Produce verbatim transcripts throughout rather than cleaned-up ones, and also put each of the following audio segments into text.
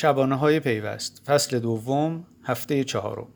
شبانه‌های پیوست فصل دوم هفته چهارم.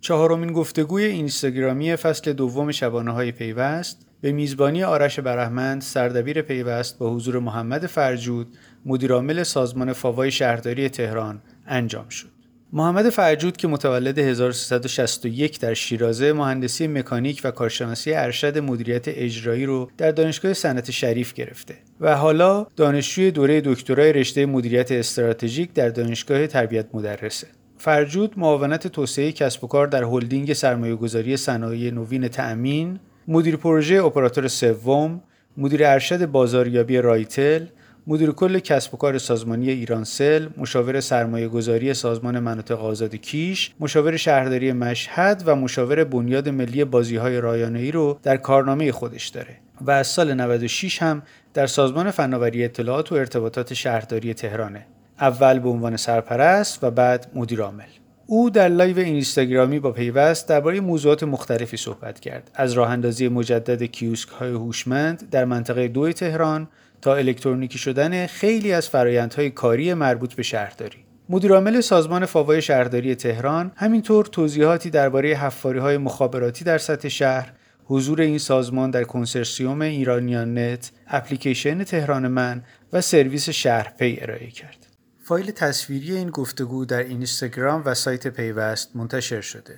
چهارمین گفتگوی اینستاگرامی فصل دوم شبانه‌های پیوست به میزبانی آرش برهمند سردبیر پیوست با حضور محمد فرجود مدیرعامل سازمان فاوای شهرداری تهران انجام شد. محمد فرجود که متولد هزار و سیصد و شصت و یک در شیراز، مهندسی مکانیک و کارشناسی ارشد مدیریت اجرایی رو در دانشگاه صنعت شریف گرفته و حالا دانشجوی دوره دکترای رشته مدیریت استراتژیک در دانشگاه تربیت مدرسه. فرجود معاونت توسعه کسب و کار در هلدینگ سرمایه‌گذاری صنایع نوین تأمین، مدیر پروژه اپراتور سوم، مدیر ارشد بازاریابی رایتل، مدیر کل کسب و کار سازمانی ایرانسل، مشاور سرمایه‌گذاری سازمان مناطق آزاد کیش، مشاور شهرداری مشهد و مشاور بنیاد ملی بازی‌های رایانه‌ای رو در کارنامه خودش داره و از سال نود و شش هم در سازمان فناوری اطلاعات و ارتباطات شهرداری تهرانه، اول به عنوان سرپرست و بعد مدیرعامل. او در لایو اینستاگرامی با پیوست درباره موضوعات مختلفی صحبت کرد، از راه‌اندازی مجدد کیوسک‌های هوشمند در منطقه دوی تهران تا الکترونیکی شدن خیلی از فرآیندهای کاری مربوط به شهرداری. مدیرعامل سازمان فاوای شهرداری تهران همینطور توضیحاتی درباره حفاری‌های مخابراتی در سطح شهر، حضور این سازمان در کنسرسیوم ایرانیاننت، اپلیکیشن تهران من و سرویس شهرپی ارائه کرد. فایل تصویری این گفتگو در اینستاگرام و سایت پیوست منتشر شده.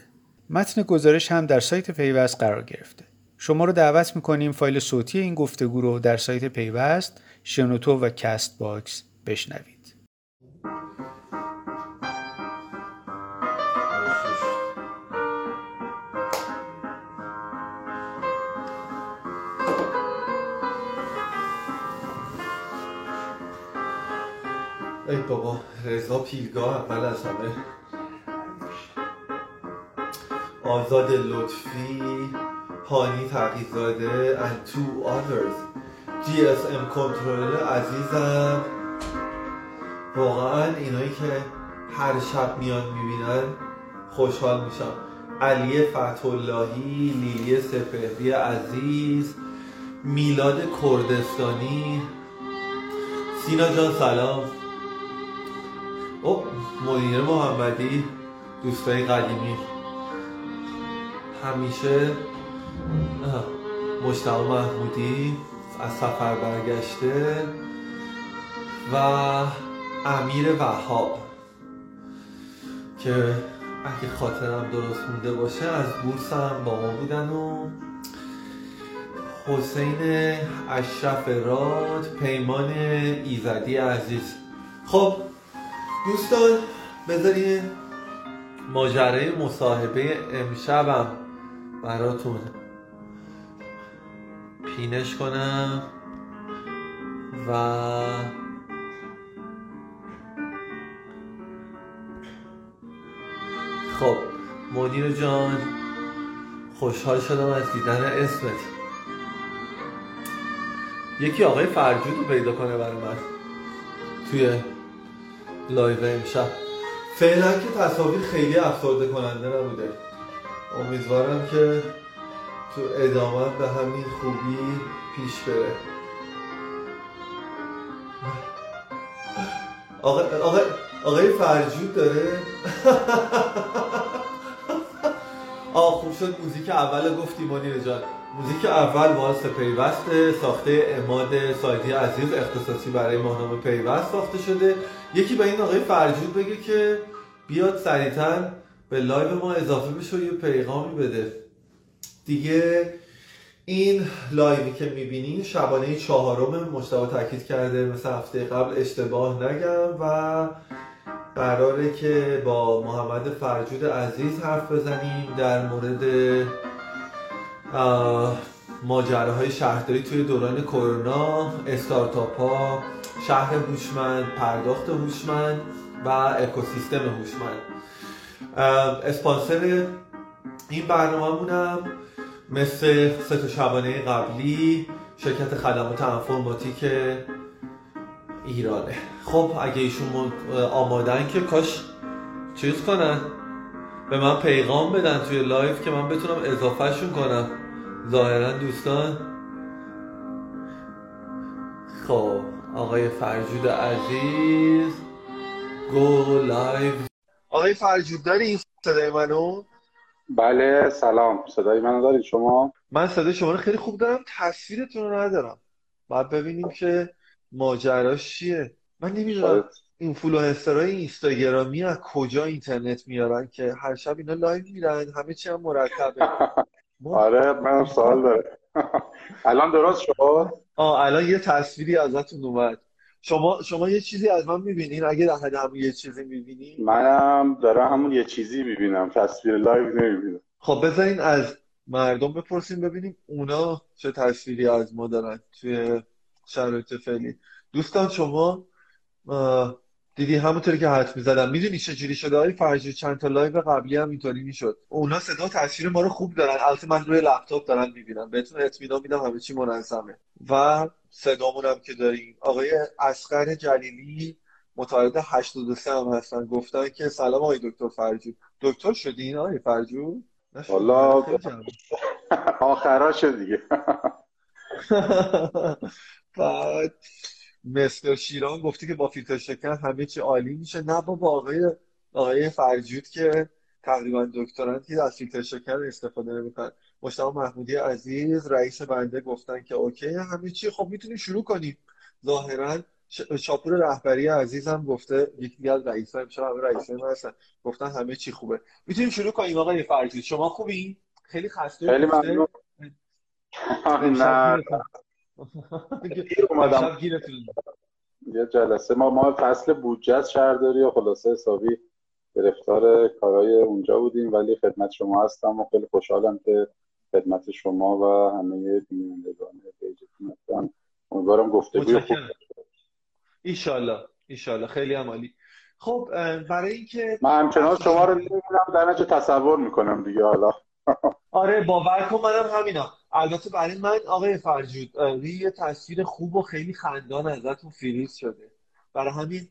متن گزارش هم در سایت پیوست قرار گرفته. شما رو دعوت می‌کنیم فایل صوتی این گفتگو رو در سایت پیوست، شنوتو و کستباکس بشنوید. ای بابا، رضا پیلگاه اول از همه، آزاد لطفی، هانی تقی‌زاده and two others. جی اس ام کنترل عزیزم، واقعا اینایی که هر شب میان میبینن خوشحال میشم. علی فتح‌اللهی، لیلی سپهری عزیز، میلاد کردستانی، سینا جان سلام، او مدیر محمدی، دوستای قدیمی، همیشه مشتاق محمودی از سفر برگشته و امیر وهاب که اگه خاطرم درست مونده باشه از بورس هم با ما بودن، و حسین اشرف راد، پیمان ایزدی عزیز. خب دوستان، بذارید ماجرای مصاحبه امشبم براتون پینش کنم و خب مدیر جان، خوشحال شدم از دیدن اسمت. یکی آقای فرجود رو پیدا کنه برای من توی لایو امشب. فعلا که تصاویر خیلی افسرده کننده نبوده، امیدوارم که تو ادامه به همین خوبی پیش بره. آقا آقا آقای فرجود داره. آه خوب شد موزیک اول گفتی مدیر جان. موزیک اول واسه پیوست، ساخته عماد سایدی عزیز، اختصاصی برای ماهنامه پیوست ساخته شده. یکی به این آقای فرجود بگه که بیاد سریعتاً به لایو ما اضافه بشه و یه پیغامی بده دیگه. این لایوی که میبینین شبانه چهارم، مشتبه تاکید کرده مثل هفته قبل اشتباه نگم، و قراره که با محمد فرجود عزیز حرف بزنیم در مورد ماجراهای شهرداری توی دوران کرونا، استارتاپ ها، شهر هوشمند، پرداخت هوشمند و اکوسیستم هوشمند. اسپانسر این برنامه‌مونم مثل سه تا شبانه قبلی شرکت خدمات انفورماتیک ایرانه. خب اگه ایشون آمادن که کاش چیز کنن، به من پیغام بدن توی لایف که من بتونم اضافهشون کنم. ظاهرا دوستان، خب آقای فرجود عزیز go live. آقای فرجود داری صدای منو؟ بله سلام، صدای منو دارید شما؟ من صدای شما رو خیلی خوب دارم، تصویرتون رو ندارم. بعد ببینیم که ماجراش چیه. من نمیدونم اینفلوئنسرای اینستاگرامی از کجا اینترنت میارن که هر شب اینا لایو میرن، همه چی هم مرتبه. آره منم سوال داره. الان درست شد؟ آه الان یه تصویری ازتون اومد. شما شما یه چیزی از من میبینین؟ اگه در حد همون یه چیزی میبینین؟ منم دارم همون یه چیزی میبینم، تصویر لایو نمیبینم. خب بذارین از مردم بپرسیم ببینیم اونا چه تصویری از ما دارن توی شرایط فعلی. دوستان شما دیدی همونطوری که حرف می‌زدم میدونی چه جوری شده آقای فرجود؟ چند تا لایو قبلی هم اینطوری میشد. اونا صدا تصویر ما رو خوب دارن، البته من روی لپتاپ دارم میبینم، بهتون اطمینان میدم همه چی منظمه و صدامون هم که داریم. آقای اصغر جلیلی متولد هشتاد و سه هم هستن، گفتن که سلام آقای دکتر فرجود. دکتر شدین آقای فرجود؟ والله آخراشه دیگه. بعد مستر شیران گفتی که با فیلتر شکن همه چی عالی میشه. نه بابا، آقای آقای فرجود که تقریبا دکتران که از فیلتر شکن استفاده نمیکنن. مشتاق محمودی عزیز رئیس بنده گفتن که اوکی همه چی، خب میتونیم شروع کنیم. ظاهرا شاپور رهبری عزیزم گفته یکی از رئیسا میشه، همه رئیسای ما هستن، گفتن همه چی خوبه، میتونیم شروع کنیم. آقای فرجود شما خوبین؟ خیلی خسته، خیلی ممنون. نه دیر اومدم یه جلسه، ما ما فصل بودجه از شهرداری و خلاصه حسابی گرفتار کارهای اونجا بودیم، ولی خدمت شما هستم و خیلی خوشحالم که خدمت شما و همه بینندگان پیجتون هستم. امیدوارم گفتگوی خوب ایشالله ایشالله. خیلی هم عالی. خب برای اینکه من همچنان شما رو نمی‌بینم در نتیجه تصور میکنم دیگه حالا. آره باور کن منم همینا. البته برای من آقای فرجود یه تصویر خوب و خیلی خندان ازتون فریز شده، برای همین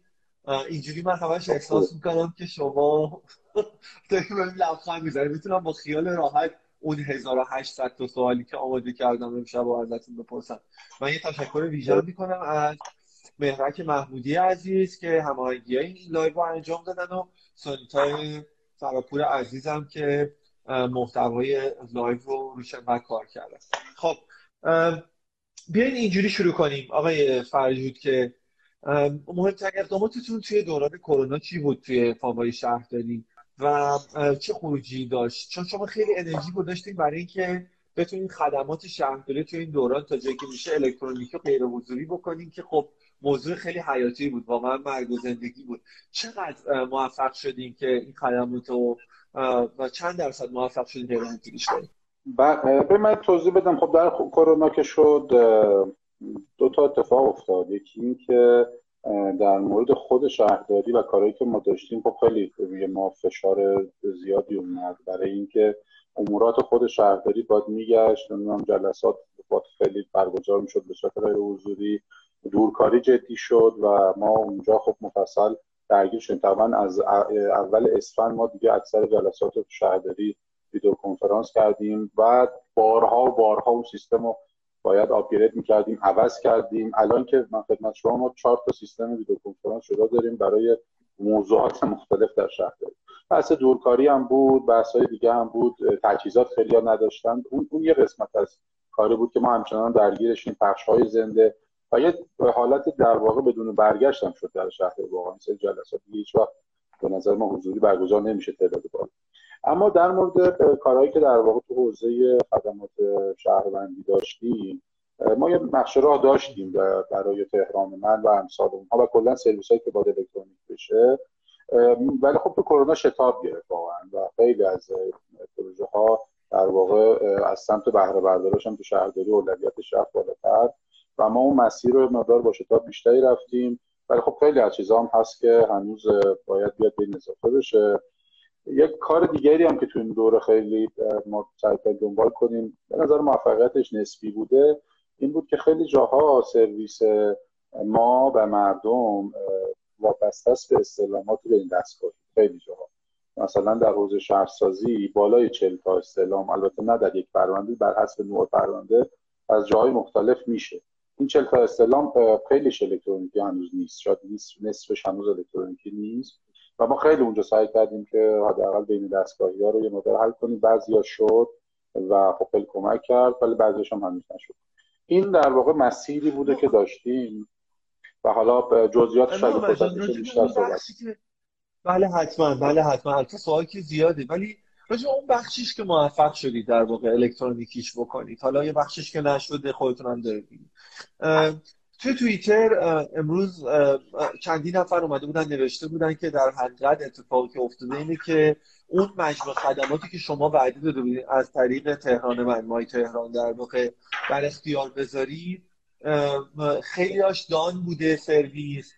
اینجوری من همش احساس میکنم که شما داریم لبخند میزنید. میتونم با خیال راحت اون هزار و هشتصد تا سوالی که آماده کردم امشب با ازتون بپرسم. من یه تشکر ویژه میکنم از مهرک محمودی عزیز که هماهنگی این لایو رو انجام دادن و سانیتای سراپور عزیزم که محتوای لایو رو روش من کار کردم. خب بیاین اینجوری شروع کنیم آقای فرجود که مهمترین اقداماتتون توی دوران کرونا چی بود توی فاوای شهرداری و چه خروجی داشت؟ چون شما خیلی انرژی گذاشتین برای اینکه بتونین خدمات شهرداری توی این دوران تا جایی که میشه الکترونیکی و غیر حضوری بکنین که خب موضوع خیلی حیاتی بود، واقعا مرگ و زندگی بود. چقدر موفق شدین که این خدمات رو و چند درصد موفق شدین هران گیریش کنید؟ به من توضیح بدم. خب در کرونا که شد دو تا اتفاق افتاد. یکی این که در مورد خود شهرداری و کارهایی که ما داشتیم خب خیلی روی ما فشار زیادی اومد، برای اینکه امورات خود شهرداری باید میگشت، نمیدونم جلسات باید خیلی برگزار میشد به صورت غیر حضوری، دورکاری جدی شد و ما اونجا خب مفصل درگیر شدیم. طبعا از اول اسفند ما دیگه اکثر جلسات شهرداری ویدیو کنفرانس کردیم و بارها و بارها اون سیستم رو باید آپگرید میکردیم، عوض کردیم. الان که من خدمت شما ما چهار تا سیستم ویدیو کنفرانس شده داریم برای موضوعات مختلف در شهرداری. بحث دورکاری هم بود، بحث‌های دیگه هم بود، تجهیزات خیلی‌ها نداشتن. اون اون یه قسمت از کاری بود که ما همچنان درگیرشیم، پخش‌های زنده و یه حالت در واقع بدون برگشت هم شد در شهر. واقعا این سری جلسات هیچ وقت به نظر ما حضوری برگزار نمیشه تعداد بالا. اما در مورد کارهایی که در واقع تو حوزه خدمات شهروندی داشتیم، ما یه نقشه راه داشتیم برای تهران من و امثال اونها و کلا سرویسایی که باید الکترونیک بشه، ولی خب تو کرونا شتاب گرفت واقعا و خیلی از پروژه‌ها در واقع از سمت بهره برداریش هم تو شهرداری اولویت شهر بالاتر و ما اون مسیر رو مقدار با شتاب بیشتری رفتیم، ولی خب خیلی از چیزا هم هست که هنوز باید بیاد به اضافه بشه. یک کار دیگری هم که تو این دوره خیلی ما سعی کردیم دنبال کنیم، به نظر موفقیتش نسبی بوده، این بود که خیلی جاها سرویس ما به مردم وابسته است به استعلامات به این دستگاه. خیلی جاها مثلا در حوزه شهرسازی بالای چهل تا استعلام، البته نه در یک پرونده، بر حسب نوع پرونده از جاهای مختلف میشه این چهل تا استعلام خیلیش الکترونیکی هنوز نیست، شاید نصفش هنوز الکترونیکی نیست و ما خیلی اونجا سعی کردیم که حداقل بین دستگاهی‌ها رو یه مدل حل کنیم. بعضیا شد و خب خیلی کمک کرد، ولی بعضیش هم هنوز نشد. این در واقع مسیری بوده که داشتیم و حالا جزئیاتش رو بیشتر صحبت. بله حتما، بله حتما، البته سوال که زیاده، ولی راجع اون بخشیش که موفق شدید در واقع الکترونیکیش بکنید، حالا یه بخشیش که نشده خودتون هم دارید. توی توییتر امروز چندین نفر اومده بودن نوشته بودن که در حقیقت اتفاقی که افتاده اینه که اون مجموع خدماتی که شما وعده داده بودید از طریق تهران من، مای تهران در واقع در اختیار بذارید، خیلی هاش دان بوده، سرویس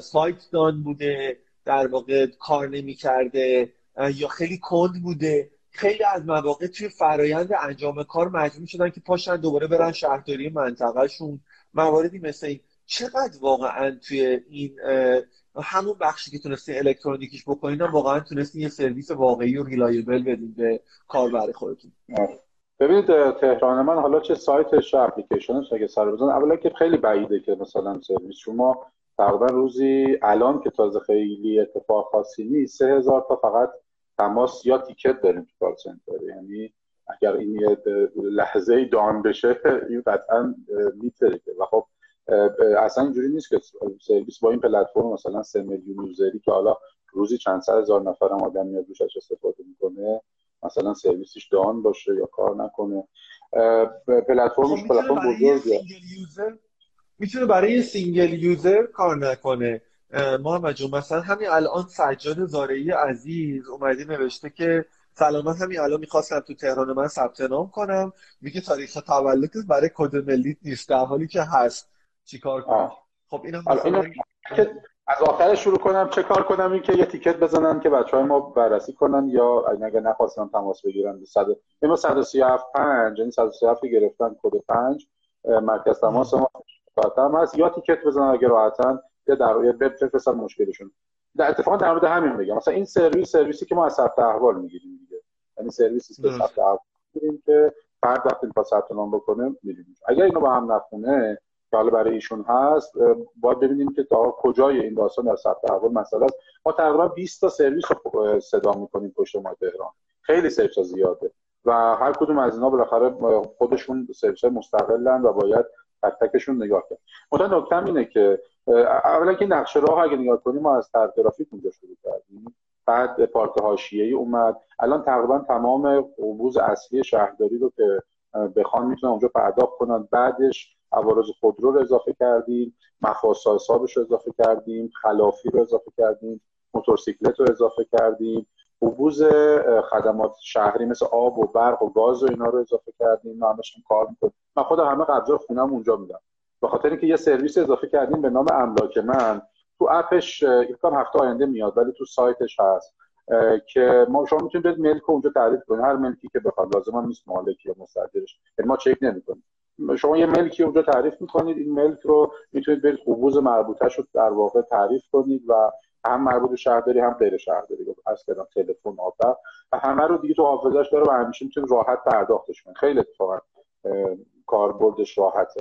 سایت دان بوده، در واقع کار نمی کرده یا خیلی کند بوده. خیلی از مواقع توی فرایند انجام کار مجبور شدن که پاشن دوباره برن شهرداری منطقه شون. مواردی مثل این چقدر واقعا توی این همون بخشی که تونستی الکترونیکیش بکنید واقعا تونستی یه سرویس واقعی و ریلایبل بدید به کاربر خودتون؟ ببینید تهران من حالا چه سایتش چه اپلیکیشنش اگه سر بزن، اولا که خیلی بعیده که مثلا سرویس شما تقریبا روزی الان که تازه خیلی اتفاق خاصی نیست سه هزار تا فقط تماس یا تیکت داریم تو کال سنتر، یعنی اگر این یه لحظه دان بشه این قطعا میترکه و خب اصلا اینجوری نیست که سرویس با این پلتفرم مثلا سه میلیون یوزری که حالا روزی چند صد هزار نفر هم آدم میاد روشش استفاده میکنه مثلا سرویسش دان باشه یا کار نکنه. پلتفرمش پلتفرم بزرگه، میتونه برای سینگل یوزر کار نکنه. محمد جون مثلا همین الان سجاد زارعی عزیز اومده نوشته که سلام، من همین الان میخواستم تو تهران من ثبت نام کنم، میگه تاریخ تولد برای کد ملیت نیست در حالی که هست، چیکار کنم؟ خب اینم مثلا از آخر شروع کنم چه کار کنم؟ این که یه تیکت بزنن که بچه‌های ما بررسی کنن یا اگه نخواستن تماس بگیرن صد ما صد و سی و هفت پنج یعنی صد و سی و هفت گرفتن کد پنج مرکز تماس ما فاطمه است یا تیکت بزنن اگه راحتن یا در روی وب بفرستن مشکلشون. در اتفاقا در مورد همین میگم، مثلا این سرویس سرویسی که ما از ثبت احوال میگیریم دیگه، یعنی سرویسی که ثبت احوال میگیریم که فرد وقتی میخواد ثبت نام بکنه میگیم اگر اینو با هم نخونه که حالا برای ایشون هست باید ببینیم که تا کجای این داستان در ثبت احوال مسئله است. ما تقریبا بیست تا سرویس رو صدا میکنیم پشت ما تهران، خیلی سرویس زیاده و هر کدوم از اینا بالاخره خودشون سرویس مستقلن و باید تک تکشون نگاه کرد. مثلا نکتم اینه که اولا که نقشه راه اگه نگاه کنیم ما از طرف ترافیک اونجا شروع کردیم، بعد پارک حاشیه‌ای اومد، الان تقریبا تمام قبوز اصلی شهرداری رو که بخوان میتونن اونجا پرداخت کنن، بعدش عوارض خودرو رو اضافه کردیم، مخاص حسابش رو اضافه کردیم، خلافی رو اضافه کردیم، موتورسیکلت رو اضافه کردیم، قبوز خدمات شهری مثل آب و برق و گاز و اینا رو اضافه کردیم. ما همش کار می‌کنیم، من خودم همه قبضا خونم اونجا میدم به خاطر اینکه یه سرویس اضافه کردیم به نام املاک من، تو اپش یکم هفته آینده میاد ولی تو سایتش هست که ما شما میتونید برید ملک اونجا تعریف کنید، هر ملکی که بخواد، لازم هم نیست مالک یا مستاجرش، ما چک نمی‌کنیم، شما یه ملکی اونجا تعریف می‌کنید، این ملک رو میتونید برید قبوز مربوطه‌ش رو در واقع تعریف کنید و هم مربوط به شهرداری هم غیر شهرداری رو عرض کردم، تلفن آب و همه رو دیگه تو حافظش داره و همیشه میتونید راحت پرداختش کنید. خیلی اتفاقا کاربردش راحته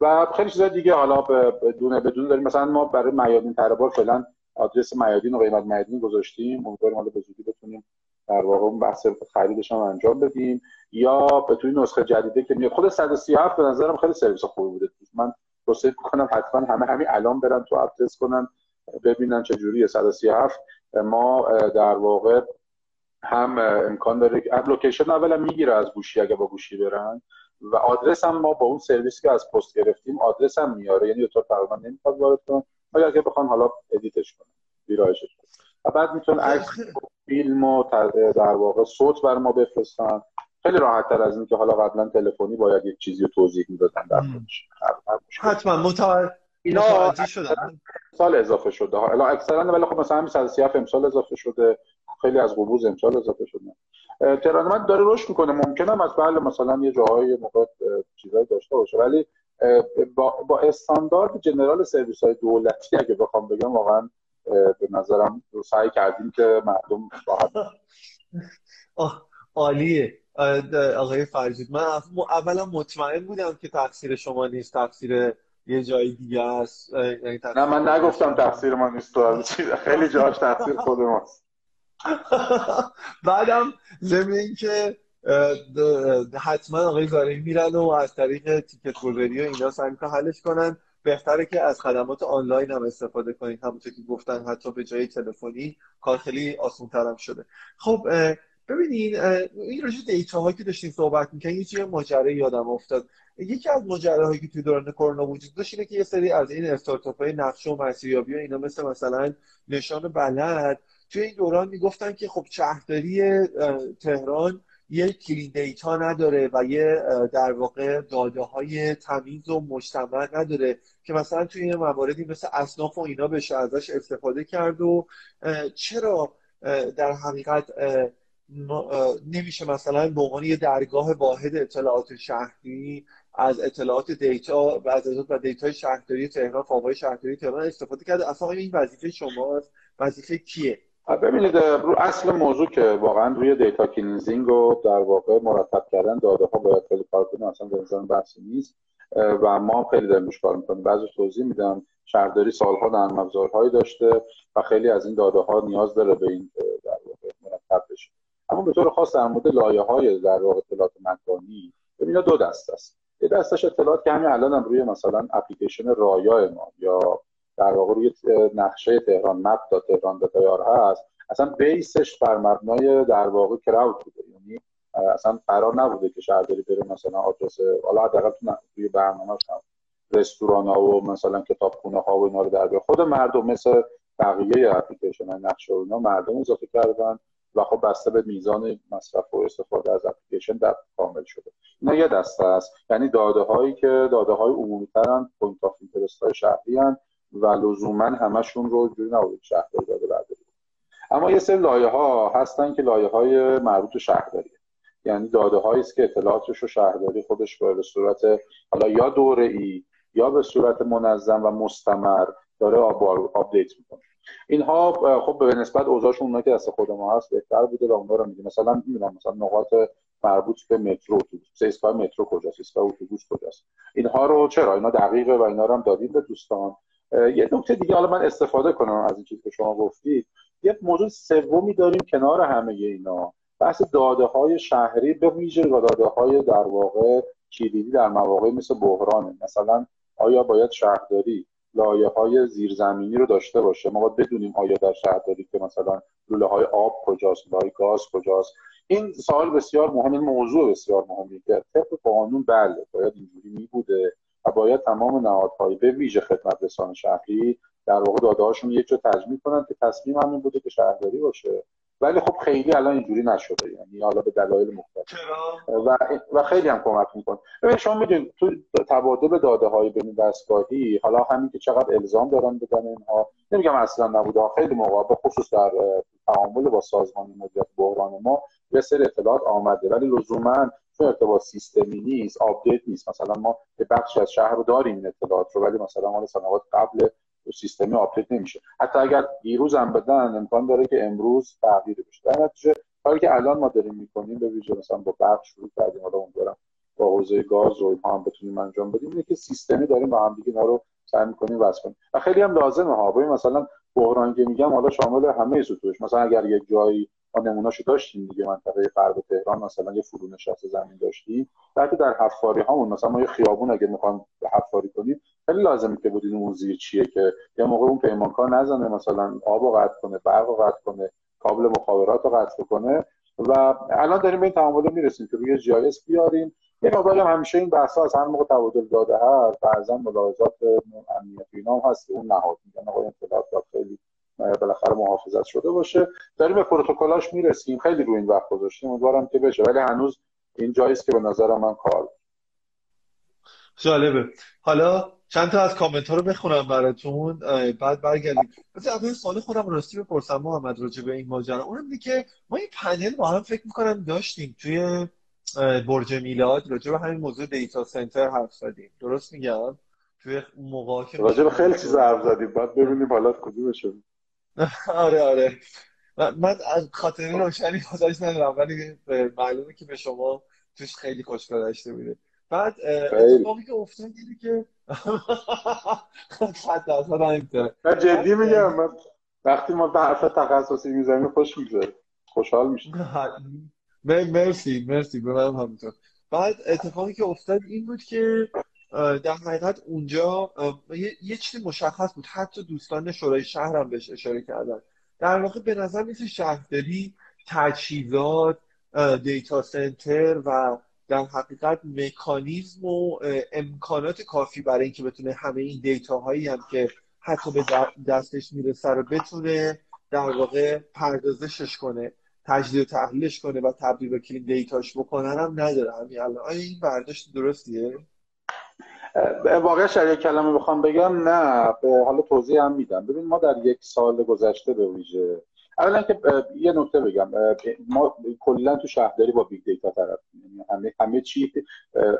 و خیلی چیزا دیگه حالا بدون بدون داریم. مثلا ما برای میادین تربار فعلا آدرس میادین و قیمت میادین گذاشتیم، امیدواریم حالا به زودی بتونیم در واقع اون بحث خریدش هم انجام بدیم یا به توی نسخه جدیده که میاد. خود صد و سی و هفت به نظرم خیلی سرویس خوبی بوده، من توصیه می‌کنم حتما همه همین الان برن تو آپدیت کنن ببینن چه جوریه. صد و سی و هفت ما در واقع هم امکان داره اپلیکیشن اولا میگیره از گوشی اگه با گوشی برن و آدرس هم ما با اون سرویسی که از پست گرفتیم آدرس هم میاره، یعنی دوتا تقریبا نمیخواد وارد کنن اگه اگه بخوان حالا ادیتش کنن ویرایشش کنن و بعد میتونن عکس فیلم و در واقع صوت بر ما بفرستن، خیلی راحت تر از این که حالا قبلا تلفنی باید یک چیزی رو توضیح میدادن در خودش. حتما متوجه اینا سال اضافه شده ها الا اکثرا، ولی خب مثلا همین صد و سی و هفت امسال اضافه شده، خیلی از قبوز امسال اضافه شده. تهران من داره رشد میکنه، ممکنه از بله مثلا یه جاهای موقع چیزایی داشته باشه ولی با, با استاندارد جنرال سرویس های دولتی اگه بخوام بگم واقعا به نظرم سعی کردیم که مردم راحت. عالیه آقای فرجود، من اولا مطمئن بودم که تقصیر شما نیست، تقصیر یه جای دیگه است. نه من نگفتم تقصیر ما نیست، تو خیلی جاش تقصیر خود ماست. بعدم ضمن اینکه حتما آقای زارعی میرن و از طریق تیکت گذاری و اینا سعی می‌کنن حلش کنن. بهتره که از خدمات آنلاین هم استفاده کنید، همونطور که گفتن حتی به جای تلفنی کار خیلی آسان‌تر هم شده. خب ببینین این راجع به دیتاهایی که داشتیم صحبت می‌کردیم، یه چیز ماجرای یادم افتاد. یکی از ماجراهایی که توی دوران کرونا وجود داشت اینه که یه سری از این استارتاپ‌های نقشه و مسیریابی و اینا مثل مثلا نشان بلد توی این دوران میگفتن که خب شهرداری تهران یه کلین دیتا نداره و یه در واقع داده‌های تمیز و مجتمع نداره که مثلا توی این مواردی مثل اصناف و اینا بشه ازش استفاده کرد. و چرا در حقیقت نمیشه مثلا به عنوان یه درگاه واحد اطلاعات شهری از اطلاعات دیتا و از اطلاعات و دیتای شهرداری تهران، فاوای شهرداری تهران استفاده کرد؟ اصلا این وظیفه شماست، وظیفه کیه؟ ببینید رو اصل موضوع که واقعا روی دیتا کلینزینگ و در واقع مرتب کردن داده ها باید خیلی کار کنیم، اصلا در نظام بحثی نیست و ما خیلی داریم روش کار میکنیم. بعضی توضیح میدم، شهرداری سالها نرم افزارهایی داشته و خیلی از این داده ها نیاز داره به این در واقع مرتب بشه. اما به طور خاص در مورد لایه‌های در واقع اطلاعات مکانی، ببینید دو دسته است. یه دستش اطلاعات که همین الانم روی مثلا اپلیکیشن رایا ما یا در واقع روی نقشه تهران مپ تا تهران داتایار هست، اصلا بیسش بر مبنای در واقع کراود بوده، یعنی اصلا قرار نبوده که شهرداری بره مثلا آدرس حالا حداقل توی برنامه‌ها رستوران‌ها و مثلا کتابخونه‌ها و اینا رو در خود مردم مثل بقیه اپلیکیشن‌های نقشه و اینا مردم اضافه کردن و خب بسته به میزان مصرف و استفاده از اپلیکیشن در کامل شده. اینا یه دسته است، یعنی داده‌هایی که داده‌های عمومی‌ترن، پوینت آف اینترست‌های شهری هستند و لزوما همشون رو جوری نبود شهرداری داده برداری. اما یه سری لایه‌ها هستن که لایه‌های مربوط به شهرداریه، یعنی داده‌هایی است که اطلاعاتش رو شهرداری خودش به صورت حالا یا دوره‌ای یا به صورت منظم و مستمر داره آپدیت می‌کنه. اینها خب به نسبت اوضاعشون اونایی که دست خود ما هست بهتر بوده و اونا رو می‌دونیم. مثلا می‌دونم مثلا نقاط مربوط به مترو، ایستگاه مترو کجاست، ایستگاه اتوبوس کجاست، اینها رو چرا اینا دقیقه و اینا رو هم دادید به دوستان. یه نکته دیگه، حالا من استفاده کنم از این چیزی که شما گفتید، یه موضوع سومی داریم کنار همه اینا، بحث داده‌های شهری به ویژه داده‌های در واقع کلیدی در مواقع مثل بحرانه. مثلا آیا باید شهرداری لایه‌های زیرزمینی رو داشته باشه؟ ما باید بدونیم آیا در شهرداری که مثلا لوله‌های آب کجاست، لوله‌های گاز کجاست. این سوال بسیار مهمه، موضوع بسیار مهمی که طبق قانون بله باید اینجوری می بوده و باید تمام نهادهای به ویژه خدمترسان شهری در واقع داده‌هاشون یک جا تجمیع کنن که تصمیم همین بوده که شهرداری باشه. ولی خب خیلی الان اینجوری نشده، یعنی حالا به دلایل مختلف و و خیلی هم کمک می‌کنه. ببین شما می‌دونید تو تبادل داده‌های بین دستگاهی، حالا همین که چقدر الزام دارن بدن اینها، نمیگم اصلا نبوده، خیلی موقع به خصوص در تعامل با سازمان مدیریت بحران ما یه سری اطلاعات آمده، ولی لزوماً چون ارتباط سیستمی نیست، آپدیت نیست. مثلا ما یه بخشی از شهر رو داریم این اطلاعات رو، ولی مثلا مال سنوات قبل سیستمی آپدیت نمیشه. حتی اگر دیروز هم بدن، امکان داره که امروز تغییر بشه. در نتیجه کاری که الان ما داریم میکنیم، به ویژه مثلا با بخش شروع کردیم، حالا امیدوارم با حوزه گاز و اینها هم بتونیم انجام بدیم، اینه که سیستمی داریم با هم دیگه اینا رو سعی میکنیم وصل کنیم و خیلی هم لازمه ها. ببین مثلا بحران که میگم حالا شامل همه سطوحش، مثلا اگر یک جایی نمونه‌اشو داشتیم دیگه، منطقه غرب تهران مثلا یه فرونشست زمین داشتیم، حتی در حفاری هامون مثلا ما یه خیابون اگه میخوام حفاری کنیم خیلی لازمه که بدونیم اون زیر چیه که یه موقع اون پیمانکار نزنه مثلا آبو قطع کنه، برقو قطع کنه، کابل مخابراتو قطع کنه. و الان داریم به این تعامل میرسیم که روی جی آی اس بیاریم. یه مقدار هم همیشه این بحث‌ها از هر موقع تبادل داده هست، بعضا ملاحظات امنیتی اینا هم هست که اون نهاد میگن آقا اطلاعات خیلی بالاخره محافظت شده باشه. داریم به پروتکلاش میرسیم، خیلی روی این وقت گذاشتیم، امیدوارم که بشه، ولی هنوز این جاییست که به نظر من کار جالبه. حالا چند تا از کامنت ها رو بخونم براتون بعد برگردیم. مثلا اول سوال خودم راستی بپرسم محمد راجع به این ماجرا، اونم اینه که ما این پنل با هم فکر می‌کنم داشتیم توی برج میلاد راجع به همین موضوع دیتا سنتر حرف زدیم، درست میگم؟ توی موقعی راجع به خیلی چیزا حرف زدیم، بعد ببینیم حالات کجا بشه. آره آره من از خاطری روشنی خاطرش ندارم، ولی معلومه که به شما توش خیلی خوشگل داشته بوده. بعد اتفاقی که افتاد دیدی که خط اصلا نمیتره. من جدی میگم، من وقتی ما به حرف تخصصی میزنیم خوش میگذره، خوشحال میشه. مرسی مرسی ببرم همینطور. بعد اتفاقی که افتاد این بود که در حقیقت اونجا یه, یه چیزی مشخص بود، حتی دوستان شورای شهر هم بهش اشاره کردن. در واقع به نظر میسه شهرداری تجهیزات، دیتا سنتر و در حقیقت مکانیزم و امکانات کافی برای اینکه بتونه همه این دیتاهایی هم که حتی به دستش میرسه رو بتونه در واقع پردازشش کنه، تجزیه و تحلیلش کنه و تبدیل به کلین دیتاش بکنن هم نداره. همین الان این برداشت درستیه؟ واقعا شریک کلمه بخوام بگم نه، به حالا توضیح هم میدم. ببین ما در یک سال گذشته به ویژه، اولا که یه نکته بگم، ما کلا تو شهرداری با بیگ دیتا طرفیم، یعنی همه همه چی،